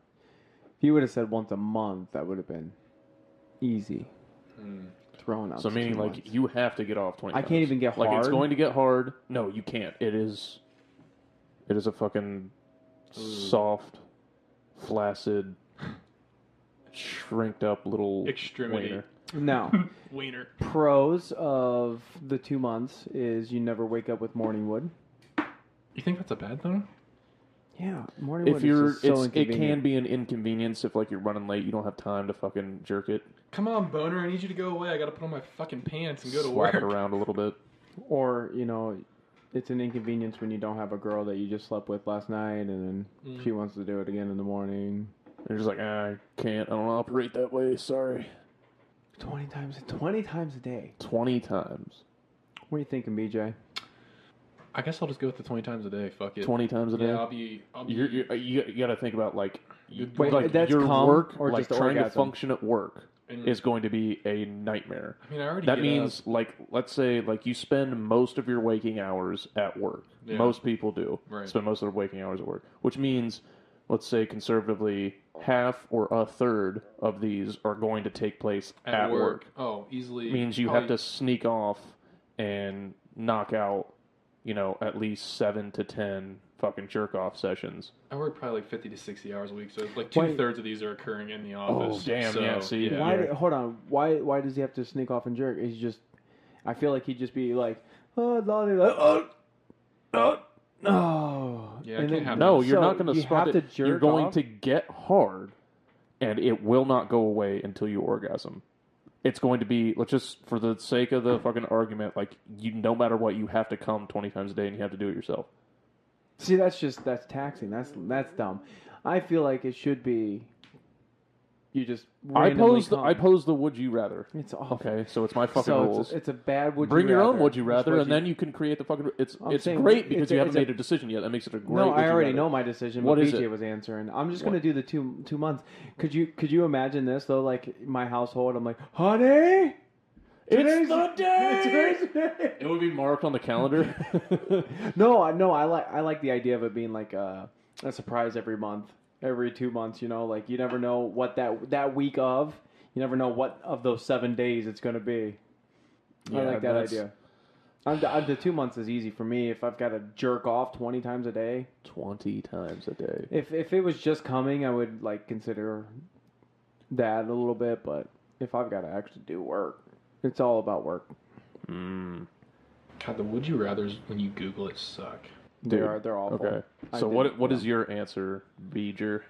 If you would have said once a month, that would have been... Easy. Mm. Thrown up. So meaning like months. You have to get off twenty I times. Can't even get hard. Like it's going to get hard. No, you can't. It is it is a fucking Ooh. soft, flaccid, shrinked up little extremity. Wiener. Now wiener. Pros of the two months is you never wake up with morning wood. You think that's a bad thing? Yeah, morning if wood you're, is so it's, it can be an inconvenience if, like, you're running late. You don't have time to fucking jerk it. Come on, boner. I need you to go away. I got to put on my fucking pants and go to Swap work. Swap it around a little bit. Or, you know, it's an inconvenience when you don't have a girl that you just slept with last night, and then mm. she wants to do it again in the morning. You're just like, ah, I can't. I don't operate that way. Sorry. twenty times, twenty times a day. twenty times. What are you thinking, B J? I guess I'll just go with the twenty times a day. Fuck it. twenty times a day? Yeah, I'll be... I'll be you're, you're, you you got to think about, like, you, Wait, like that's your work, or like, just trying orgasm. to function at work and, is going to be a nightmare. I mean, I already That means, up. like, let's say, like, you spend most of your waking hours at work. Yeah. Most people do. Right. Spend most of their waking hours at work. Which means, let's say, conservatively, half or a third of these are going to take place at, at work. work. Oh, easily. Means you probably... have to sneak off and knock out... you know, at least seven to ten fucking jerk-off sessions. I work probably like fifty to sixty hours a week, so like two-thirds of these are occurring in the office. Oh, damn, so, yeah, see? Yeah. Why, hold on, why why does he have to sneak off and jerk? He's just, I feel like he'd just be like, oh, lolly, oh, oh, oh. Yeah, it can't happen. No, you're so not going you to spot it. You're going off? to get hard, and it will not go away until you orgasm. it's going to be, let's just, for the sake of the fucking argument, like, you, no matter what, you have to come twenty times a day and you have to do it yourself. See, that's just, that's taxing. That's that's dumb. I feel like it should be, you just I pose the, I pose the would you rather. It's awful. Okay, so it's my fucking so rules. It's a, it's a bad would Bring you rather. Bring your own would you rather, would and you... then you can create the fucking, it's I'm it's saying, great because it's, you haven't a, made a decision yet. That makes it a great No, I already know my decision, what but is B J it? Was answering. I'm just going to do the two two months. Could you could you imagine this, though? Like, my household, I'm like, honey? It's the day. It's day. It would be marked on the calendar. no, I no, I like I like the idea of it being like a, a surprise every month, every two months. You know, like you never know what that that week of. You never know what of those seven days it's going to be. Yeah, I like that that's... idea. I'm, I'm, the two months is easy for me. If I've got to jerk off twenty times a day, twenty times a day. If if it was just coming, I would like consider that a little bit. But if I've got to actually do work. It's all about work. Mm. God, the would you rather's when you Google it suck. They are. They're awful. Okay. I so what? What yeah. is your answer, Beeger?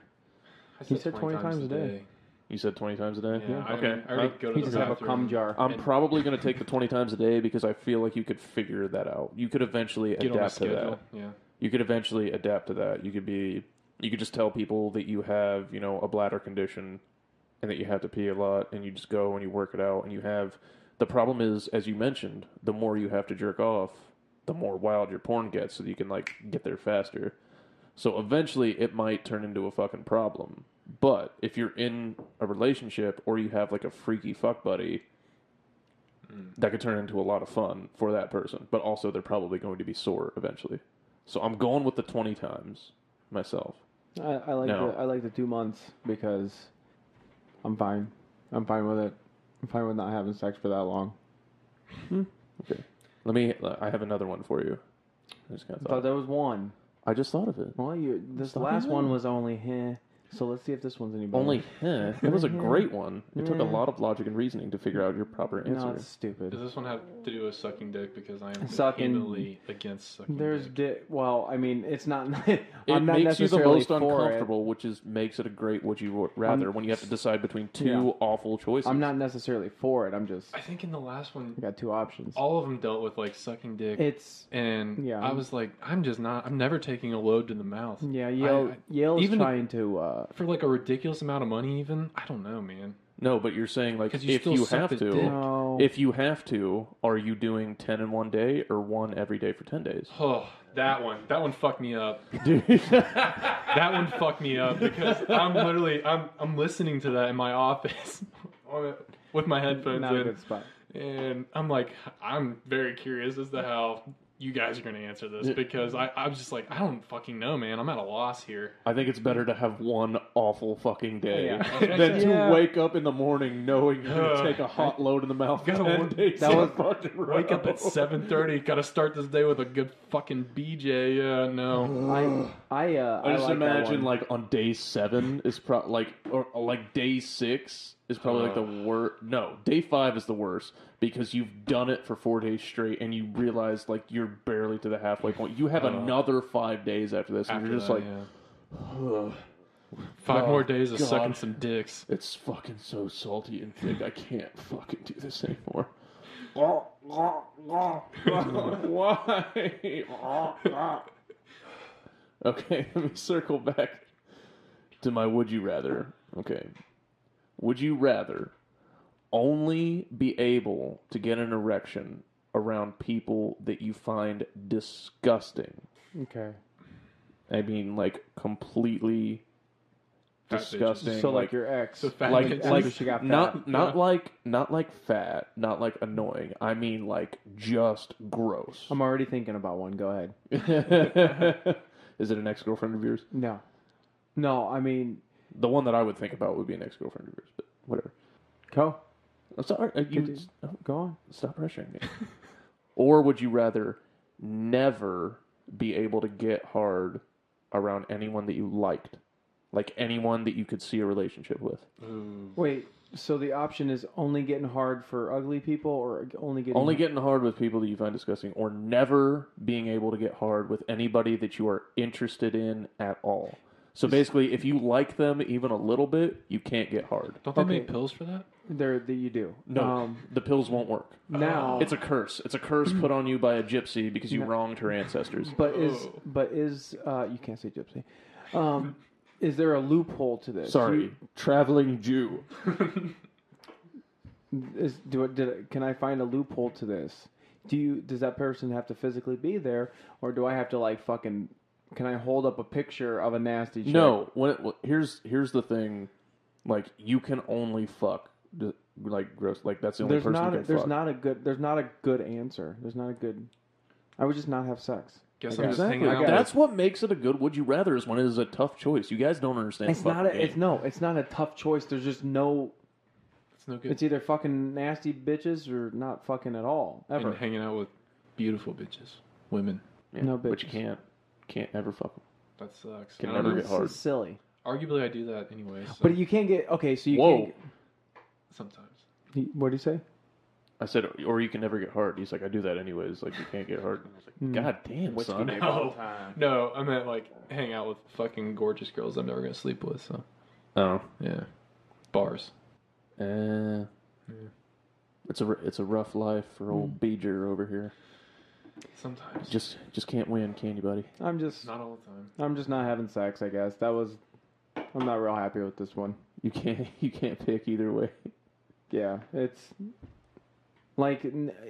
He said twenty, twenty times a day. day. You said twenty times a day. Yeah. yeah. I, okay. I already I, go to he the bathroom. Have a cum jar. I'm probably going to take the twenty times a day because I feel like you could figure that out. You could eventually Get adapt to that. Yeah. You could eventually adapt to that. You could be. You could just tell people that you have, you know, a bladder condition, and that you have to pee a lot, and you just go and you work it out, and you have. The problem is, as you mentioned, the more you have to jerk off, the more wild your porn gets so that you can, like, get there faster. So eventually it might turn into a fucking problem. But if you're in a relationship or you have, like, a freaky fuck buddy, mm. that could turn into a lot of fun for that person. But also they're probably going to be sore eventually. So I'm going with the twenty times myself. I, I like now, the, I like the two months because I'm fine. I'm fine with it. I'm fine with not having sex for that long. Hmm. Okay. Let me... I have another one for you. I just kind of thought. thought there was one. I just thought of it. Well, you... This just last one was only heh. So let's see if this one's any better. Only heh? It was a great one. It yeah. took a lot of logic and reasoning to figure out your proper answer. No, it's stupid. Does this one have to do with sucking dick? Because I am vehemently against sucking There's dick. There's... Di- well, I mean, it's not... I'm it not makes you the most uncomfortable, it. which is makes it a great would you rather I'm, when you have to decide between two yeah. awful choices. I'm not necessarily for it. I'm just... I think in the last one... You got two options. All of them dealt with, like, sucking dick. It's... And yeah, I was like, I'm just not... I'm never taking a load to the mouth. Yeah, Yale, I, I, Yale's even trying to... Uh, for like a ridiculous amount of money, even I don't know, man. No, but you're saying like you if you have to, no. if you have to, are you doing ten in one day or one every day for ten days? Oh, that one, that one fucked me up, dude. That one fucked me up because I'm literally I'm I'm listening to that in my office with my headphones Not in, a good spot. And I'm like I'm very curious as to how you guys are going to answer this because I, I was just like, I don't fucking know, man. I'm at a loss here. I think it's better to have one awful fucking day yeah. than yeah. to wake up in the morning knowing you're going to take a hot load in the mouth. Gotta one day. That was fucking rough. Wake up at seven thirty. Got to start this day with a good fucking B J. Yeah, no. I I, uh, I just I like imagine like on day seven is pro- like or like day six. Is probably like the worst. No, day five is the worst because you've done it for four days straight and you realize like you're barely to the halfway point. You have uh, another five days after this, and after you're just that, like, yeah. five oh, more days of God. sucking some dicks. It's fucking so salty and thick. I can't fucking do this anymore. Why? Okay, let me circle back to my would you rather. Okay. Would you rather only be able to get an erection around people that you find disgusting? Okay. I mean, like, completely disgusting. So, like, like your ex. So fat like, like, like she got fat. Not, not, yeah. like, not like fat, not like annoying. I mean, like, just gross. I'm already thinking about one. Go ahead. Is it an ex-girlfriend of yours? No. No, I mean... The one that I would think about would be an ex-girlfriend of yours, but whatever. Go. I'm sorry. You, go on. Stop pressuring me. Or would you rather never be able to get hard around anyone that you liked? Like anyone that you could see a relationship with? Mm. Wait, so the option is only getting hard for ugly people or only getting... Only getting hard with people that you find disgusting or never being able to get hard with anybody that you are interested in at all. So basically, if you like them even a little bit, you can't get hard. Don't they okay. make pills for that? There, the, you do. No, um, the pills won't work. Now it's a curse. It's a curse put on you by a gypsy because you no, wronged her ancestors. But oh. is but is uh, you can't say gypsy. Um, is there a loophole to this? Sorry, you, traveling Jew. is, do it, did it, can I find a loophole to this? Do you? Does that person have to physically be there, or do I have to like fucking? Can I hold up a picture of a nasty chick? No. When it, well, here's here's the thing. Like you can only fuck. Like gross. Like that's the only there's person not, you can there's fuck. Not a good. There's not a good answer. There's not a good. I would just not have sex. Guess I'm exactly. just out. That's what makes it a good would you rather is when it is a tough choice. You guys don't understand. It's not. A, it's no. It's not a tough choice. There's just no. It's no good. It's either fucking nasty bitches or not fucking at all. Ever and hanging out with beautiful bitches, women. Yeah, no bitches. But you can't. Can't ever fuck them. That sucks. Can never get hard. This is silly. Arguably, I do that anyway. So. But you can't get okay. So you Whoa. can't. Get, Sometimes. What do you say? I said, or you can never get hard. He's like, I do that anyways. Like, you can't get hard. And I was like, mm. God damn, Whiskey son. No. All the time. No, I meant like hang out with fucking gorgeous girls I'm never gonna sleep with. So. Oh yeah. Bars. Uh. Yeah. It's a it's a rough life for old mm. Beeger over here. Sometimes. Just just can't win, can you, buddy? I'm just not all the time. I'm just not having sex. I guess that was. I'm not real happy with this one. You can't you can't pick either way. Yeah, it's like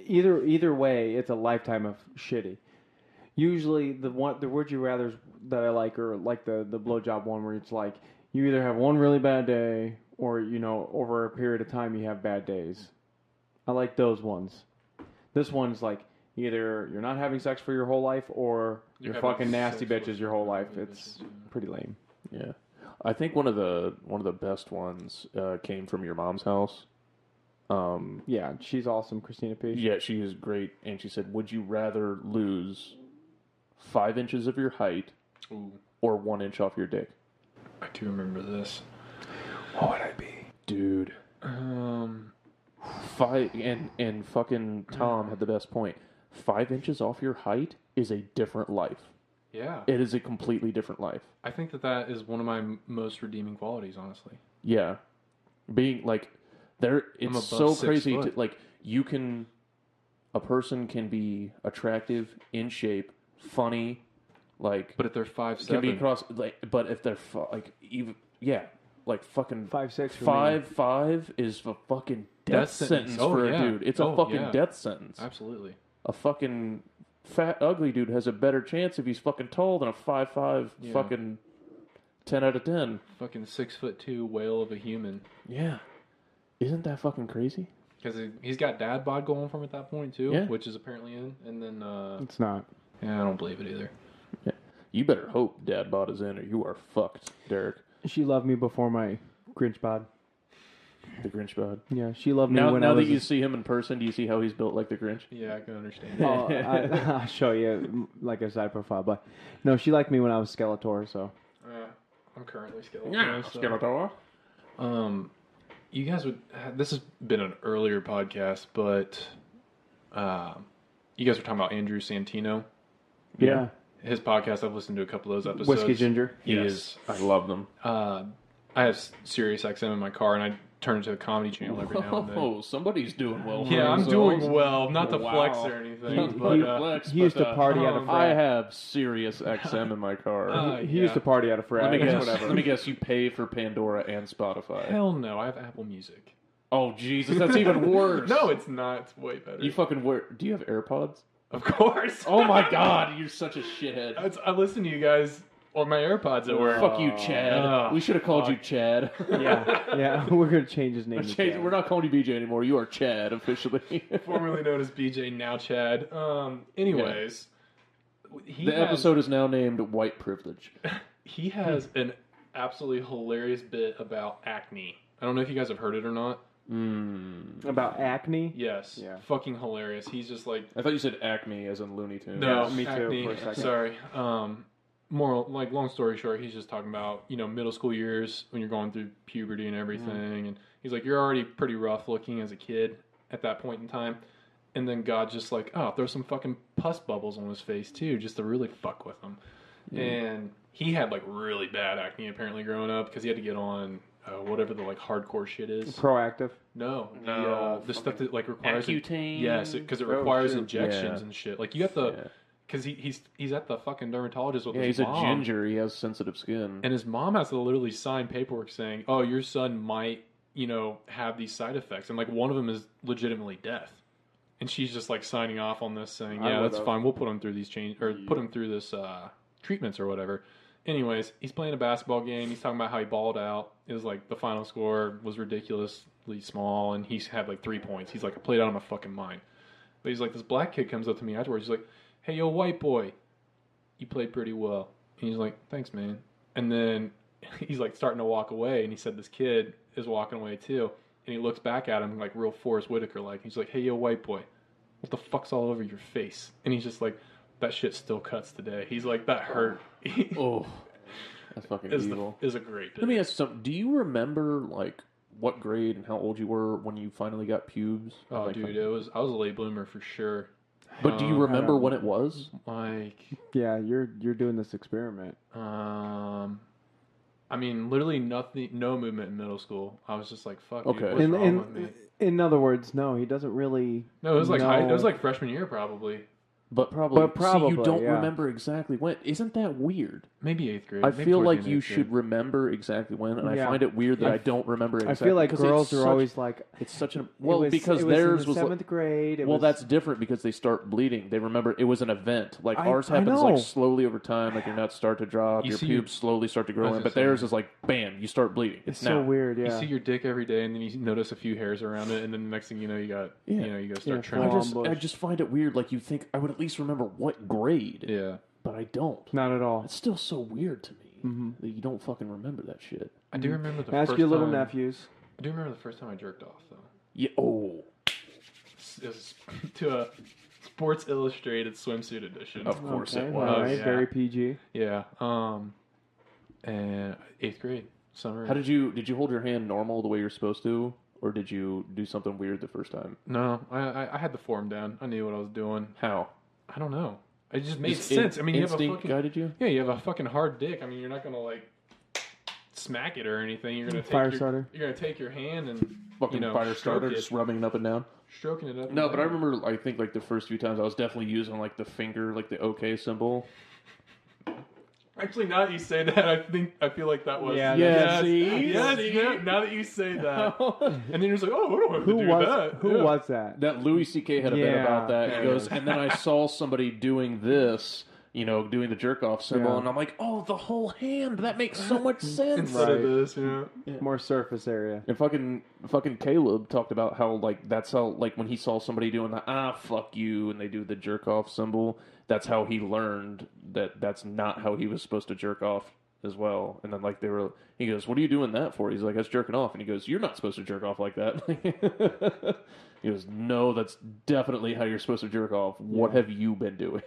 either either way, it's a lifetime of shitty. Usually, the one the would you rather's that I like are like the the blowjob one where it's like you either have one really bad day or you know over a period of time you have bad days. I like those ones. This one's like either you're not having sex for your whole life or you're, you're fucking nasty bitches your whole life. It's pretty lame. Yeah, I think one of the one of the best ones uh, came from your mom's house. Um, yeah, she's awesome, Christina Page. Yeah, she is great. And she said, would you rather lose five inches of your height Ooh. or one inch off your dick? I do remember this. What would I be? Dude. Um, five and, and fucking Tom had the best point. Five inches off your height is a different life. Yeah. It is a completely different life. I think that that is one of my most redeeming qualities, honestly. Yeah. Being, like... There, it's so crazy. To, like you can, a person can be attractive, in shape, funny, like. But if they're five seven, can be cross. Like, but if they're fu- like even yeah, like fucking five six five five is a fucking death sentence, sentence oh, for yeah. a dude. It's oh, a fucking yeah. death sentence. Absolutely. A fucking fat ugly dude has a better chance if he's fucking tall than a five five yeah. fucking ten out of ten. Fucking six foot two whale of a human. Yeah. Isn't that fucking crazy? Because he's got dad bod going for him at that point, too, yeah. which is apparently in. And then uh, it's not. Yeah, I don't believe it either. Yeah. You better hope dad bod is in or you are fucked, Derek. She loved me before my Grinch bod. The Grinch bod? Yeah, she loved me now, when now I was... Now that you a... see him in person, do you see how he's built like the Grinch? Yeah, I can understand. Oh, I, I'll show you, like a side profile. But no, she liked me when I was Skeletor, so... Uh, I'm currently Skeletor. Yeah, so. Skeletor. Um... You guys would... This has been an earlier podcast, but uh, you guys were talking about Andrew Santino. Yeah. His podcast, I've listened to a couple of those episodes. Whiskey Ginger. He yes. is. I love them. Uh, I have Sirius X M in my car, and I turn it to a comedy channel every Whoa, now and then. Oh, somebody's doing well. Yeah, I'm doing well. Not to wow. flex or anything. He, but, he, uh, flex, he used but, to party um, out of frat. I have Sirius X M in my car. Uh, he yeah. used to party out of frat. Let me guess. Whatever. Let me guess. You pay for Pandora and Spotify. Hell no. I have Apple Music. Oh, Jesus. That's even worse. No, it's not. It's way better. You fucking wear... Do you have AirPods? Of course. Oh, my God. You're such a shithead. It's, I listen to you guys... Or my AirPods at work. Fuck you, Chad. Uh, we should have called fuck. you Chad. Yeah, yeah. We're going to change his name. We're, change, we're not calling you B J anymore. You are Chad, officially. Formerly known as B J, now Chad. Um. Anyways. Yeah. He the has, episode is now named White Privilege. He has an absolutely hilarious bit about acne. I don't know if you guys have heard it or not. Mm. About acne? Yes. Yeah. Fucking hilarious. He's just like... I thought you said acne as in Looney Tunes. No, yes, me acne, too, for a second. Sorry. Um... More like long story short, he's just talking about, you know, middle school years when you're going through puberty and everything. Mm. And he's like, you're already pretty rough looking as a kid at that point in time. And then God just like, oh, throw some fucking pus bubbles on his face too, just to really fuck with him. Mm. And he had like really bad acne apparently growing up because he had to get on uh, whatever the like hardcore shit is. Proactive? No, no. The, uh, the stuff that like requires Accutane. Yes, because it, it requires oh, injections yeah. and shit. Like you have to. Yeah. Because he, he's he's at the fucking dermatologist with yeah, his mom. Yeah, he's a ginger. He has sensitive skin. And his mom has to literally sign paperwork saying, oh, your son might, you know, have these side effects. And, like, one of them is legitimately death. And she's just, like, signing off on this saying, yeah, that's fine. We'll put him through these change or yeah. put him through this uh, treatments or whatever. Anyways, he's playing a basketball game. He's talking about how he balled out. It was, like, the final score was ridiculously small. And he's had, like, three points. He's like, I played out of my fucking mind. But he's like, this black kid comes up to me afterwards. He's like, hey, yo, white boy, you played pretty well. And he's like, thanks, man. And then he's, like, starting to walk away, and he said this kid is walking away, too. And he looks back at him, like, real Forrest Whitaker-like. He's like, hey, yo, white boy, what the fuck's all over your face? And he's just like, that shit still cuts today. He's like, that hurt. Oh, that's fucking is evil. The, is a great bit. Let me ask you something. Do you remember, like, what grade and how old you were when you finally got pubes? Oh, like, dude, it was I was a late bloomer for sure. But do you remember um, when it was? Like, yeah, you're you're doing this experiment. Um, I mean, literally nothing, no movement in middle school. I was just like, "Fuck." Okay. Dude, what's in, wrong in, with me? In other words, no, he doesn't really. No, it was like high, it was like freshman year, probably. But probably, but probably see, you don't yeah. remember exactly when. Isn't that weird? Maybe eighth grade. I Maybe feel like you should grade. remember exactly when, and yeah. I find it weird that I, I don't remember exactly. I feel like girls are such, always like... It's such an... Well, was, because theirs was... seventh like, grade. Well, was, that's different because they start bleeding. They remember it was an event. Like, I, ours happens like slowly over time. Like, your nuts start to drop, you your pubes your, slowly start to grow in, but theirs is like, bam, you start bleeding. It's, it's so weird, yeah. You see your dick every day, and then you notice a few hairs around it, and then the next thing you know, you got... You know, you gotta start trimming. I just find it weird. Like, you think, I would at least remember what grade. Yeah. But I don't. Not at all. It's still so weird to me mm-hmm. that you don't fucking remember that shit. I do remember the Ask first time. Ask your little time, nephews. I do remember the first time I jerked off, though. Yeah. Oh. It was to a Sports Illustrated Swimsuit Edition. Of course okay, it was. All right. Yeah. Very P G. Yeah. Um. And eighth grade. Summer. How did you, did you hold your hand normal the way you're supposed to? Or did you do something weird the first time? No, I, I I had the form down. I knew what I was doing. How? I don't know. It just made just sense. In, I mean, you have a fucking guided you? Yeah, you have a fucking hard dick. I mean, you're not gonna like smack it or anything. You're gonna take fire your, starter. You're gonna take your hand and fucking you know, fire starter, just rubbing it up and down, stroking it up. No, and but down. I remember. I think like the first few times I was definitely using like the finger, like the OK symbol. Actually, now that you say that, I think I feel like that was... Yeah, yes. Yes. Yes. yes, now that you say that. And then you're just like, oh, I don't have who to do was, that. Who yeah. was that? That Louis C K had a yeah. bit about that. He goes, and then I saw somebody doing this, you know, doing the jerk-off symbol, yeah. and I'm like, oh, the whole hand. That makes so much sense. Instead right. of this, you know. Yeah. More surface area. And fucking fucking Caleb talked about how, like, that's how, like, when he saw somebody doing the, ah, fuck you, and they do the jerk-off symbol... That's how he learned that that's not how he was supposed to jerk off as well. And then, like, they were... He goes, what are you doing that for? He's like, that's jerking off. And he goes, you're not supposed to jerk off like that. He goes, no, that's definitely how you're supposed to jerk off. What have you been doing?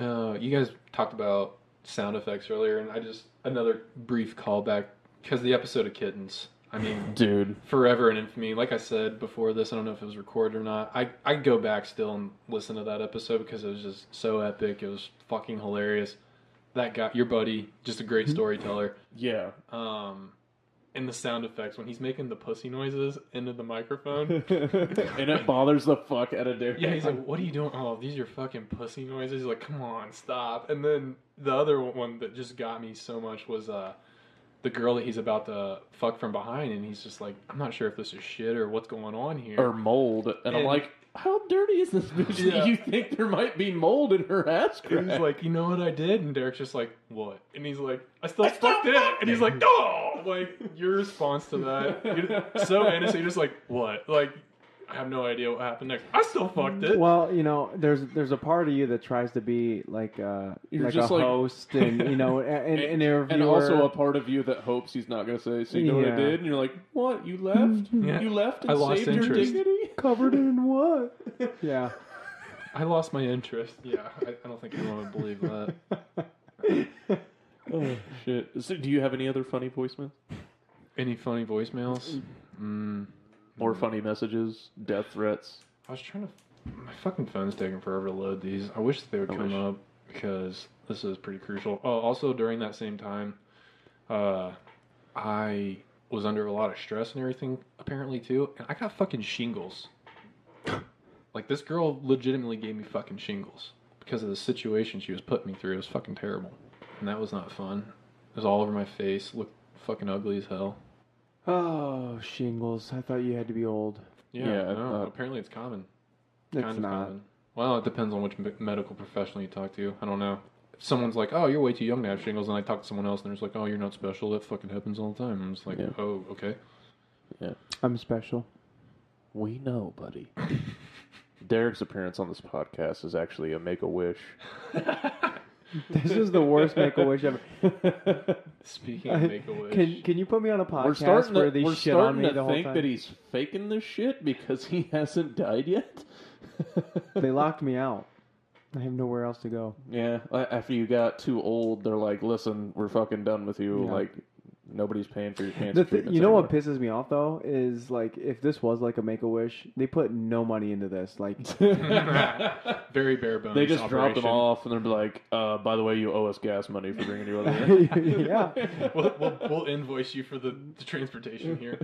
uh, you guys talked about sound effects earlier, and I just... Another brief callback, because the episode of Kittens... I mean, dude, forever in infamy. Like I said before this, I don't know if it was recorded or not. I I go back still and listen to that episode because it was just so epic. It was fucking hilarious. That guy, your buddy, just a great storyteller. Yeah. Um, and the sound effects when he's making the pussy noises into the microphone, and it bothers the fuck out of dude. Yeah, he's like, "What are you doing? Oh, these are fucking pussy noises." He's like, "Come on, stop." And then the other one that just got me so much was uh. the girl that he's about to fuck from behind, and he's just like, I'm not sure if this is shit or what's going on here. Or mold. And, and I'm like, how dirty is this bitch yeah. that you think there might be mold in her ass crack? And he's like, you know what I did? And Derek's just like, what? And he's like, I still I fucked it. Fuck and he's like, oh! Like, your response to that. You're so innocent. You're just like, what? Like, I have no idea what happened next. I still fucked it. Well, you know, there's there's a part of you that tries to be like a, like a like, host and, you know, and, and, and, and also a part of you that hopes he's not going to say, so you know yeah. what I did? And you're like, what? You left? Yeah. You left and I lost saved interest. Your dignity? Covered in what? Yeah. I lost my interest. Yeah. I, I don't think anyone would believe that. Oh, shit. So, do you have any other funny voicemails? Any funny voicemails? Mm. More funny messages, death threats. I was trying to... My fucking phone's taking forever to load these. I wish they would I come wish. up because this is pretty crucial. Oh, also, during that same time, uh, I was under a lot of stress and everything, apparently, too. And I got fucking shingles. Like, this girl legitimately gave me fucking shingles because of the situation she was putting me through. It was fucking terrible. And that was not fun. It was all over my face. Looked fucking ugly as hell. Oh, shingles. I thought you had to be old. Yeah, yeah I know. Uh, Apparently it's common. It's kind of not. Common. Well, it depends on which medical professional you talk to. I don't know. If someone's like, oh, you're way too young to have shingles, and I talk to someone else, and they're just like, oh, you're not special. That fucking happens all the time. I'm just like, yeah. oh, okay. Yeah. I'm special. We know, buddy. Derek's appearance on this podcast is actually a Make-A-Wish. This is the worst Make-A-Wish ever. Speaking of Make-A-Wish. Can, can you put me on a podcast where they shit on me the whole time? We're starting to think that he's faking this shit because he hasn't died yet? They locked me out. I have nowhere else to go. Yeah. After you got too old, they're like, listen, we're fucking done with you. Yeah. Like, nobody's paying for your cancer treatments anymore. You know what pisses me off, though, is, like, if this was, like, a Make-A-Wish, they put no money into this. Like, very bare bones. They just drop them off, and they're like, uh, by the way, you owe us gas money for bringing you over here. Yeah. We'll, we'll, we'll invoice you for the, the transportation here.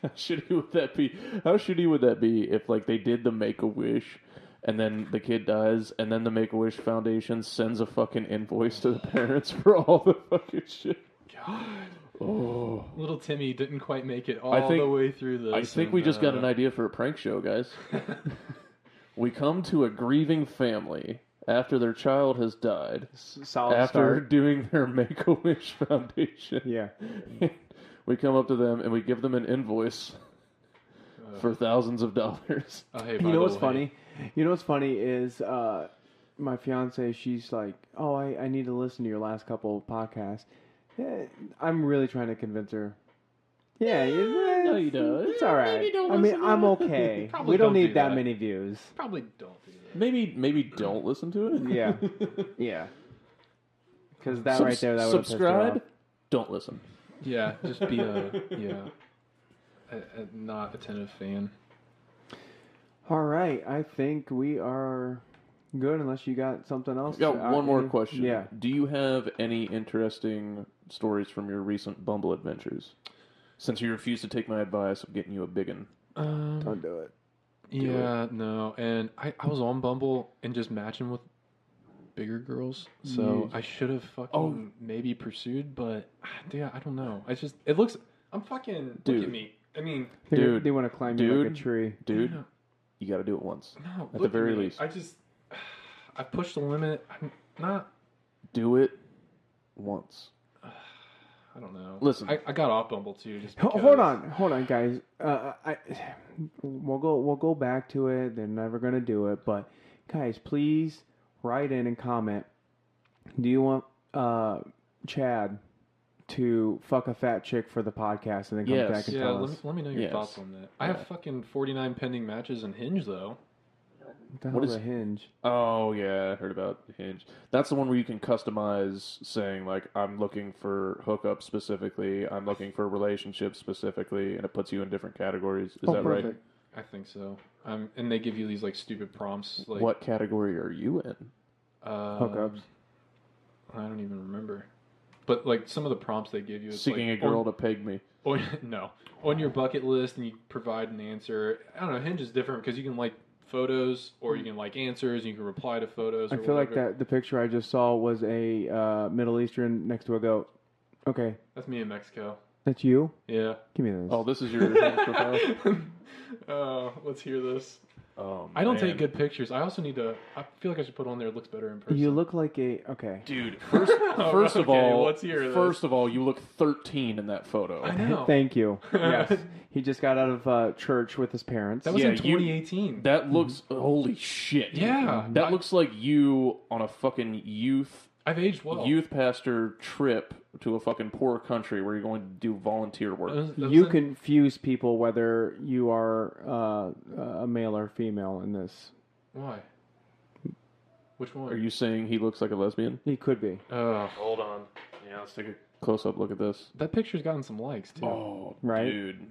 How shitty would that be? How shitty would that be if, like, they did the Make-A-Wish, and then the kid dies, and then the Make-A-Wish Foundation sends a fucking invoice to the parents for all the fucking shit? God. Oh. Little Timmy didn't quite make it all I think, the way through this. I think and, we just uh, got an idea for a prank show, guys. We come to a grieving family after their child has died. Solid after start. Doing their Make-A-Wish Foundation. Yeah. We come up to them and we give them an invoice uh, for thousands of dollars. Oh, hey, you know what's way. funny? You know what's funny is uh, my fiance, she's like, oh, I, I need to listen to your last couple of podcasts. I'm really trying to convince her. Yeah, yeah no, you don't. It's all right. I mean, I'm okay. We don't, don't need do that, that many views. Probably don't do that. Maybe, maybe don't listen to it. Yeah, yeah. Because that Sub- right there, that would subscribe. Off. Don't listen. Yeah, just be a yeah, a, a not attentive fan. All right, I think we are. Good, unless you got something else. Got one argue. more question. Yeah. Do you have any interesting stories from your recent Bumble adventures? Since you refuse to take my advice of getting you a biggin. Um, Don't do it. Do yeah, it. no. And I, I was on Bumble and just matching with bigger girls, so mm. I should have fucking oh. maybe pursued, but yeah, I don't know. I just it looks. I'm fucking. Dude. Look at me. I mean, dude, they want to climb dude, you like a tree, dude. Yeah. You got to do it once. No, at the very at least. I just. I pushed the limit. I'm not... Do it once. Uh, I don't know. Listen. I, I got off Bumble, too. Just because... Hold on. Hold on, guys. Uh, I, we'll go We'll go back to it. They're never going to do it. But, guys, please write in and comment. Do you want uh, Chad to fuck a fat chick for the podcast and then come yes. back and yeah, tell let us? Me, let me know your yes. thoughts on that. I yeah. have fucking forty-nine pending matches in Hinge, though. What, what is a Hinge? Oh, yeah, I heard about Hinge. That's the one where you can customize saying, like, I'm looking for hookups specifically, I'm looking for relationships specifically, and it puts you in different categories. Is oh, that perfect. right? I think so. Um, and they give you these, like, stupid prompts. Like, what category are you in? Uh, hookups. I don't even remember. But, like, some of the prompts they give you is seeking like, a girl on, to peg me. On, no. On your bucket list, and you provide an answer. I don't know, Hinge is different because you can, like, photos, or you can like answers, and you can reply to photos. Or I feel whatever. like that the picture I just saw was a uh, Middle Eastern next to a goat. Okay, that's me in Mexico. That's you? Yeah. Give me this. Oh, this is your profile. Oh, uh, let's hear this. Oh, man. I don't take good pictures. I also need to. I feel like I should put on there. It looks better in person. You look like a okay, dude. First, first oh, okay, of all, let's hear this. First of all, you look thirteen in that photo. I know. Thank you. Yes. He just got out of uh, church with his parents. That was yeah, in twenty eighteen. You, that looks... Mm-hmm. Holy shit. Yeah. That I, looks like you on a fucking youth... I've aged well. Youth pastor trip to a fucking poor country where you're going to do volunteer work. That was, that was you it. confuse people whether you are uh, a male or female in this. Why? Which one? Are you saying he looks like a lesbian? He could be. Uh, hold on. Yeah, let's take a close-up look at this. That picture's gotten some likes, too. Oh, right? Dude.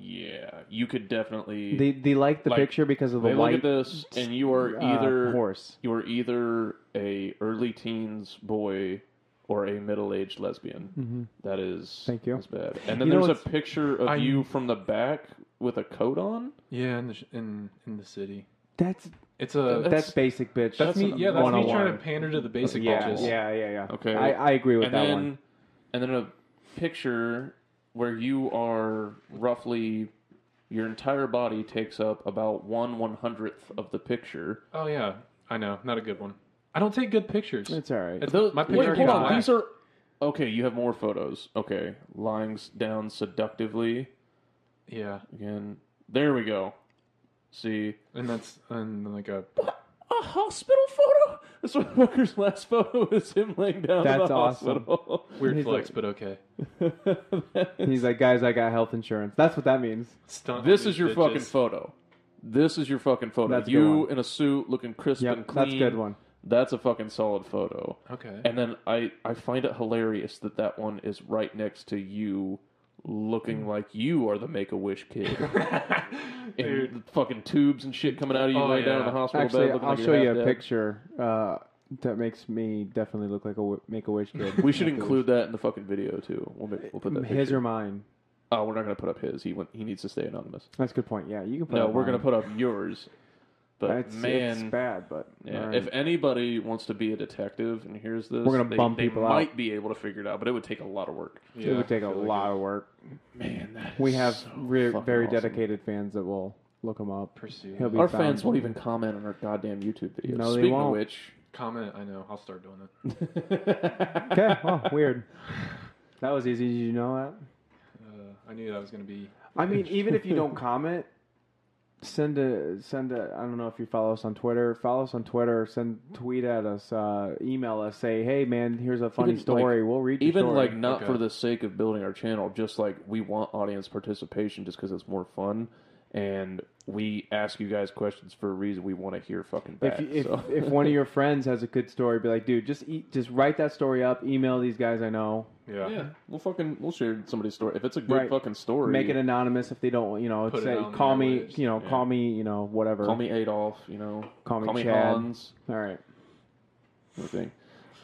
Yeah, you could definitely. They they like the like, picture because of the they light. Look at this, and you are either uh, horse. You are either a early teens boy or a middle-aged lesbian. Mm-hmm. That is, Thank you. is bad. And then you there's a picture of I'm, you from the back with a coat on. Yeah, in the, in, in the city. That's it's a that's, that's basic bitch. That's me. Yeah, that's me trying to pander to the basic yeah, bitches. Yeah, yeah, yeah. Okay, I, I agree with and that then, one. And then a picture where you are roughly your entire body takes up about one one hundredth of the picture. Oh yeah, I know. Not a good one. I don't take good pictures. It's all right. It's, Those, my pictures wait, hold on. These are okay. You have more photos. Okay, lying down seductively. Yeah. Again, there we go. See, and that's and like a a hospital photo. This motherfucker's last photo is him laying down. That's in the awesome. Hospital. Weird flex, like, but okay. He's like, guys, I got health insurance. That's what that means. Stunt this is your bitches. fucking photo. This is your fucking photo. That's you in a suit, looking crisp yep, and clean. That's a good one. That's a fucking solid photo. Okay. And then I I find it hilarious that that one is right next to you. Looking like you are the Make-A-Wish kid. And fucking tubes and shit coming out of you oh, right yeah. down in the hospital Actually, bed. I'll like show you a dead. picture uh, that makes me definitely look like a Make-A-Wish kid. We should include that in the fucking video, too. We'll, make, we'll put that His picture. or mine? Oh, we're not going to put up his. He went, he needs to stay anonymous. That's a good point. Yeah, you can put no, up No, we're going to put up yours. But That's, man, it's bad, but... Yeah, right. If anybody wants to be a detective and hears this, We're gonna they, bump they people might out. be able to figure it out, but it would take a lot of work. Yeah, it would take a like lot it. of work. Man, that is We have so re- very awesome. dedicated fans that will look him up. Pursue. Our found. fans won't even comment on our goddamn YouTube videos. No, Speaking of which... Comment, I know. I'll start doing it. Okay, well, weird. That was easy. Did you know that? Uh, I knew that was going to be... I mean, even if you don't comment... Send a send a. I don't know if you follow us on Twitter. Follow us on Twitter. Send tweet at us. Uh, email us. Say, hey man, here's a funny even story. Like, we'll read. Even story. like not okay. for the sake of building our channel, just like we want audience participation, just because it's more fun, and we ask you guys questions for a reason. We want to hear fucking back. If you, if, so. If one of your friends has a good story, be like, dude, just eat, just write that story up. Email these guys. I know. Yeah. yeah, we'll fucking we'll share somebody's story if it's a good right. fucking story. Make it anonymous if they don't, you know. Put say call me, ways. you know, yeah. call me, you know, whatever. Call me Adolf, you know. Call me, call me Chad. Hans. All right. Thing.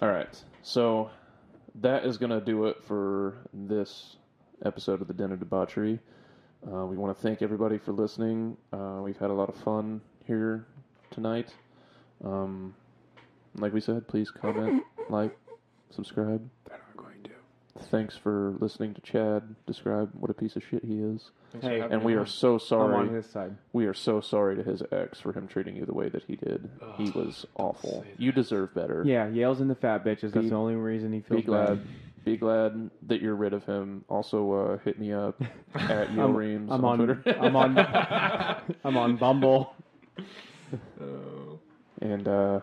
All right. So that is gonna do it for this episode of the Den of Debauchery. Uh, we want to thank everybody for listening. Uh, we've had a lot of fun here tonight. Um, like we said, please comment, like, subscribe. Thanks for listening to Chad describe what a piece of shit he is. Hey, and we are so sorry. I'm on his side. We are so sorry to his ex for him treating you the way that he did. Ugh, he was awful. You deserve better. Yeah, Yale's in the fat bitches. Be, That's the only reason he feels be glad. Bad. Be glad that you're rid of him. Also, uh, hit me up at Yale Reams I'm on, on Twitter. I'm on. I'm on Bumble. Oh. And. uh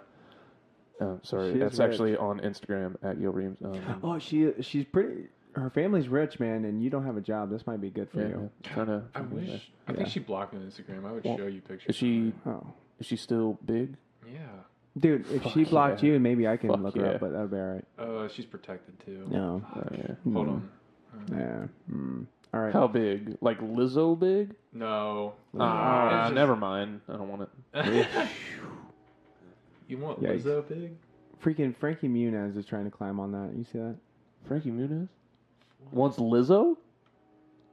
Oh, sorry, she that's actually on Instagram at Yale Reams. Um, oh, she she's pretty. Her family's rich, man, and you don't have a job. This might be good for yeah, you. Yeah. Trying to, I wish. That. I think yeah. she blocked me on Instagram. I would well, show you pictures. Is she? Oh, is she still big? Yeah, dude. If Fuck she blocked yeah. you, maybe I can Fuck look yeah. her up, but that'll be all right. Uh, she's protected too. No, oh, yeah. hold mm. on. All right. Yeah. Mm. All right. How big? Like Lizzo big? No. Lizzo. Ah, just... never mind. I don't want it. You want Yikes. Lizzo big? Freaking Frankie Muniz is trying to climb on that. You see that? Frankie Muniz? Wants Lizzo?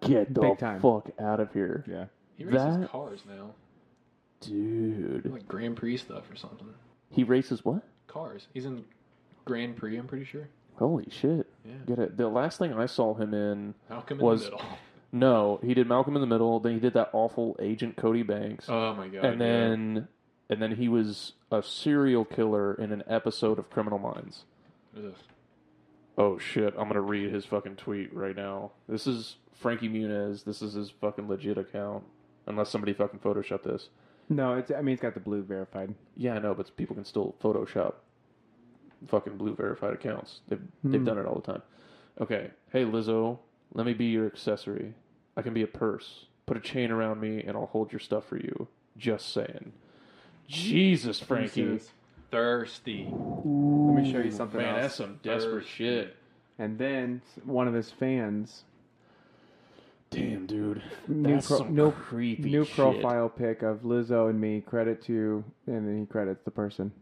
Get the Big time. fuck out of here. Yeah. He races that... cars now. Dude. Like Grand Prix stuff or something. He races what? Cars. He's in Grand Prix, I'm pretty sure. Holy shit. Yeah. Get it. The last thing I saw him in Malcolm was... in the Middle. No, he did Malcolm in the Middle. Then he did that awful Agent Cody Banks. Oh, my God. And yeah. then... And then he was a serial killer in an episode of Criminal Minds. Ugh. Oh, shit. I'm going to read his fucking tweet right now. This is Frankie Muniz. This is his fucking legit account. Unless somebody fucking Photoshopped this. No, it's. I mean, it's got the blue verified. Yeah, I know, but people can still Photoshop fucking blue verified accounts. They've, mm. they've done it all the time. Okay. Hey, Lizzo, let me be your accessory. I can be a purse. Put a chain around me, and I'll hold your stuff for you. Just saying. Jesus, Frankie. Jesus. Thirsty. Ooh, Let me show you something man, else. Man, that's some desperate Thirsty. shit. And then one of his fans. Damn, dude. That's pro- some no, creepy new shit. New profile pic of Lizzo and me. Credit to... And then he credits the person.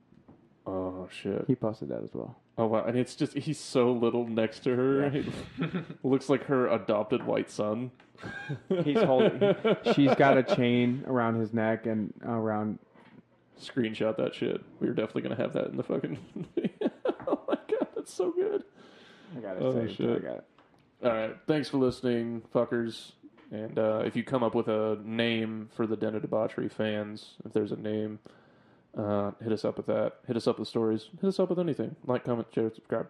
Oh. Uh, Oh, shit. He posted that as well. Oh, wow. And it's just, he's so little next to her. Yeah. Looks like her adopted white son. He's holding, she's got a chain around his neck and around. Screenshot that shit. We were definitely going to have that in the fucking. Oh, my God. That's so good. I got it. Oh, shit. I got it. All right. Thanks for listening, fuckers. And uh, if you come up with a name for the Den of Debauchery fans, if there's a name, uh, hit us up with that. Hit us up with stories. Hit us up with anything. Like, comment, share, subscribe.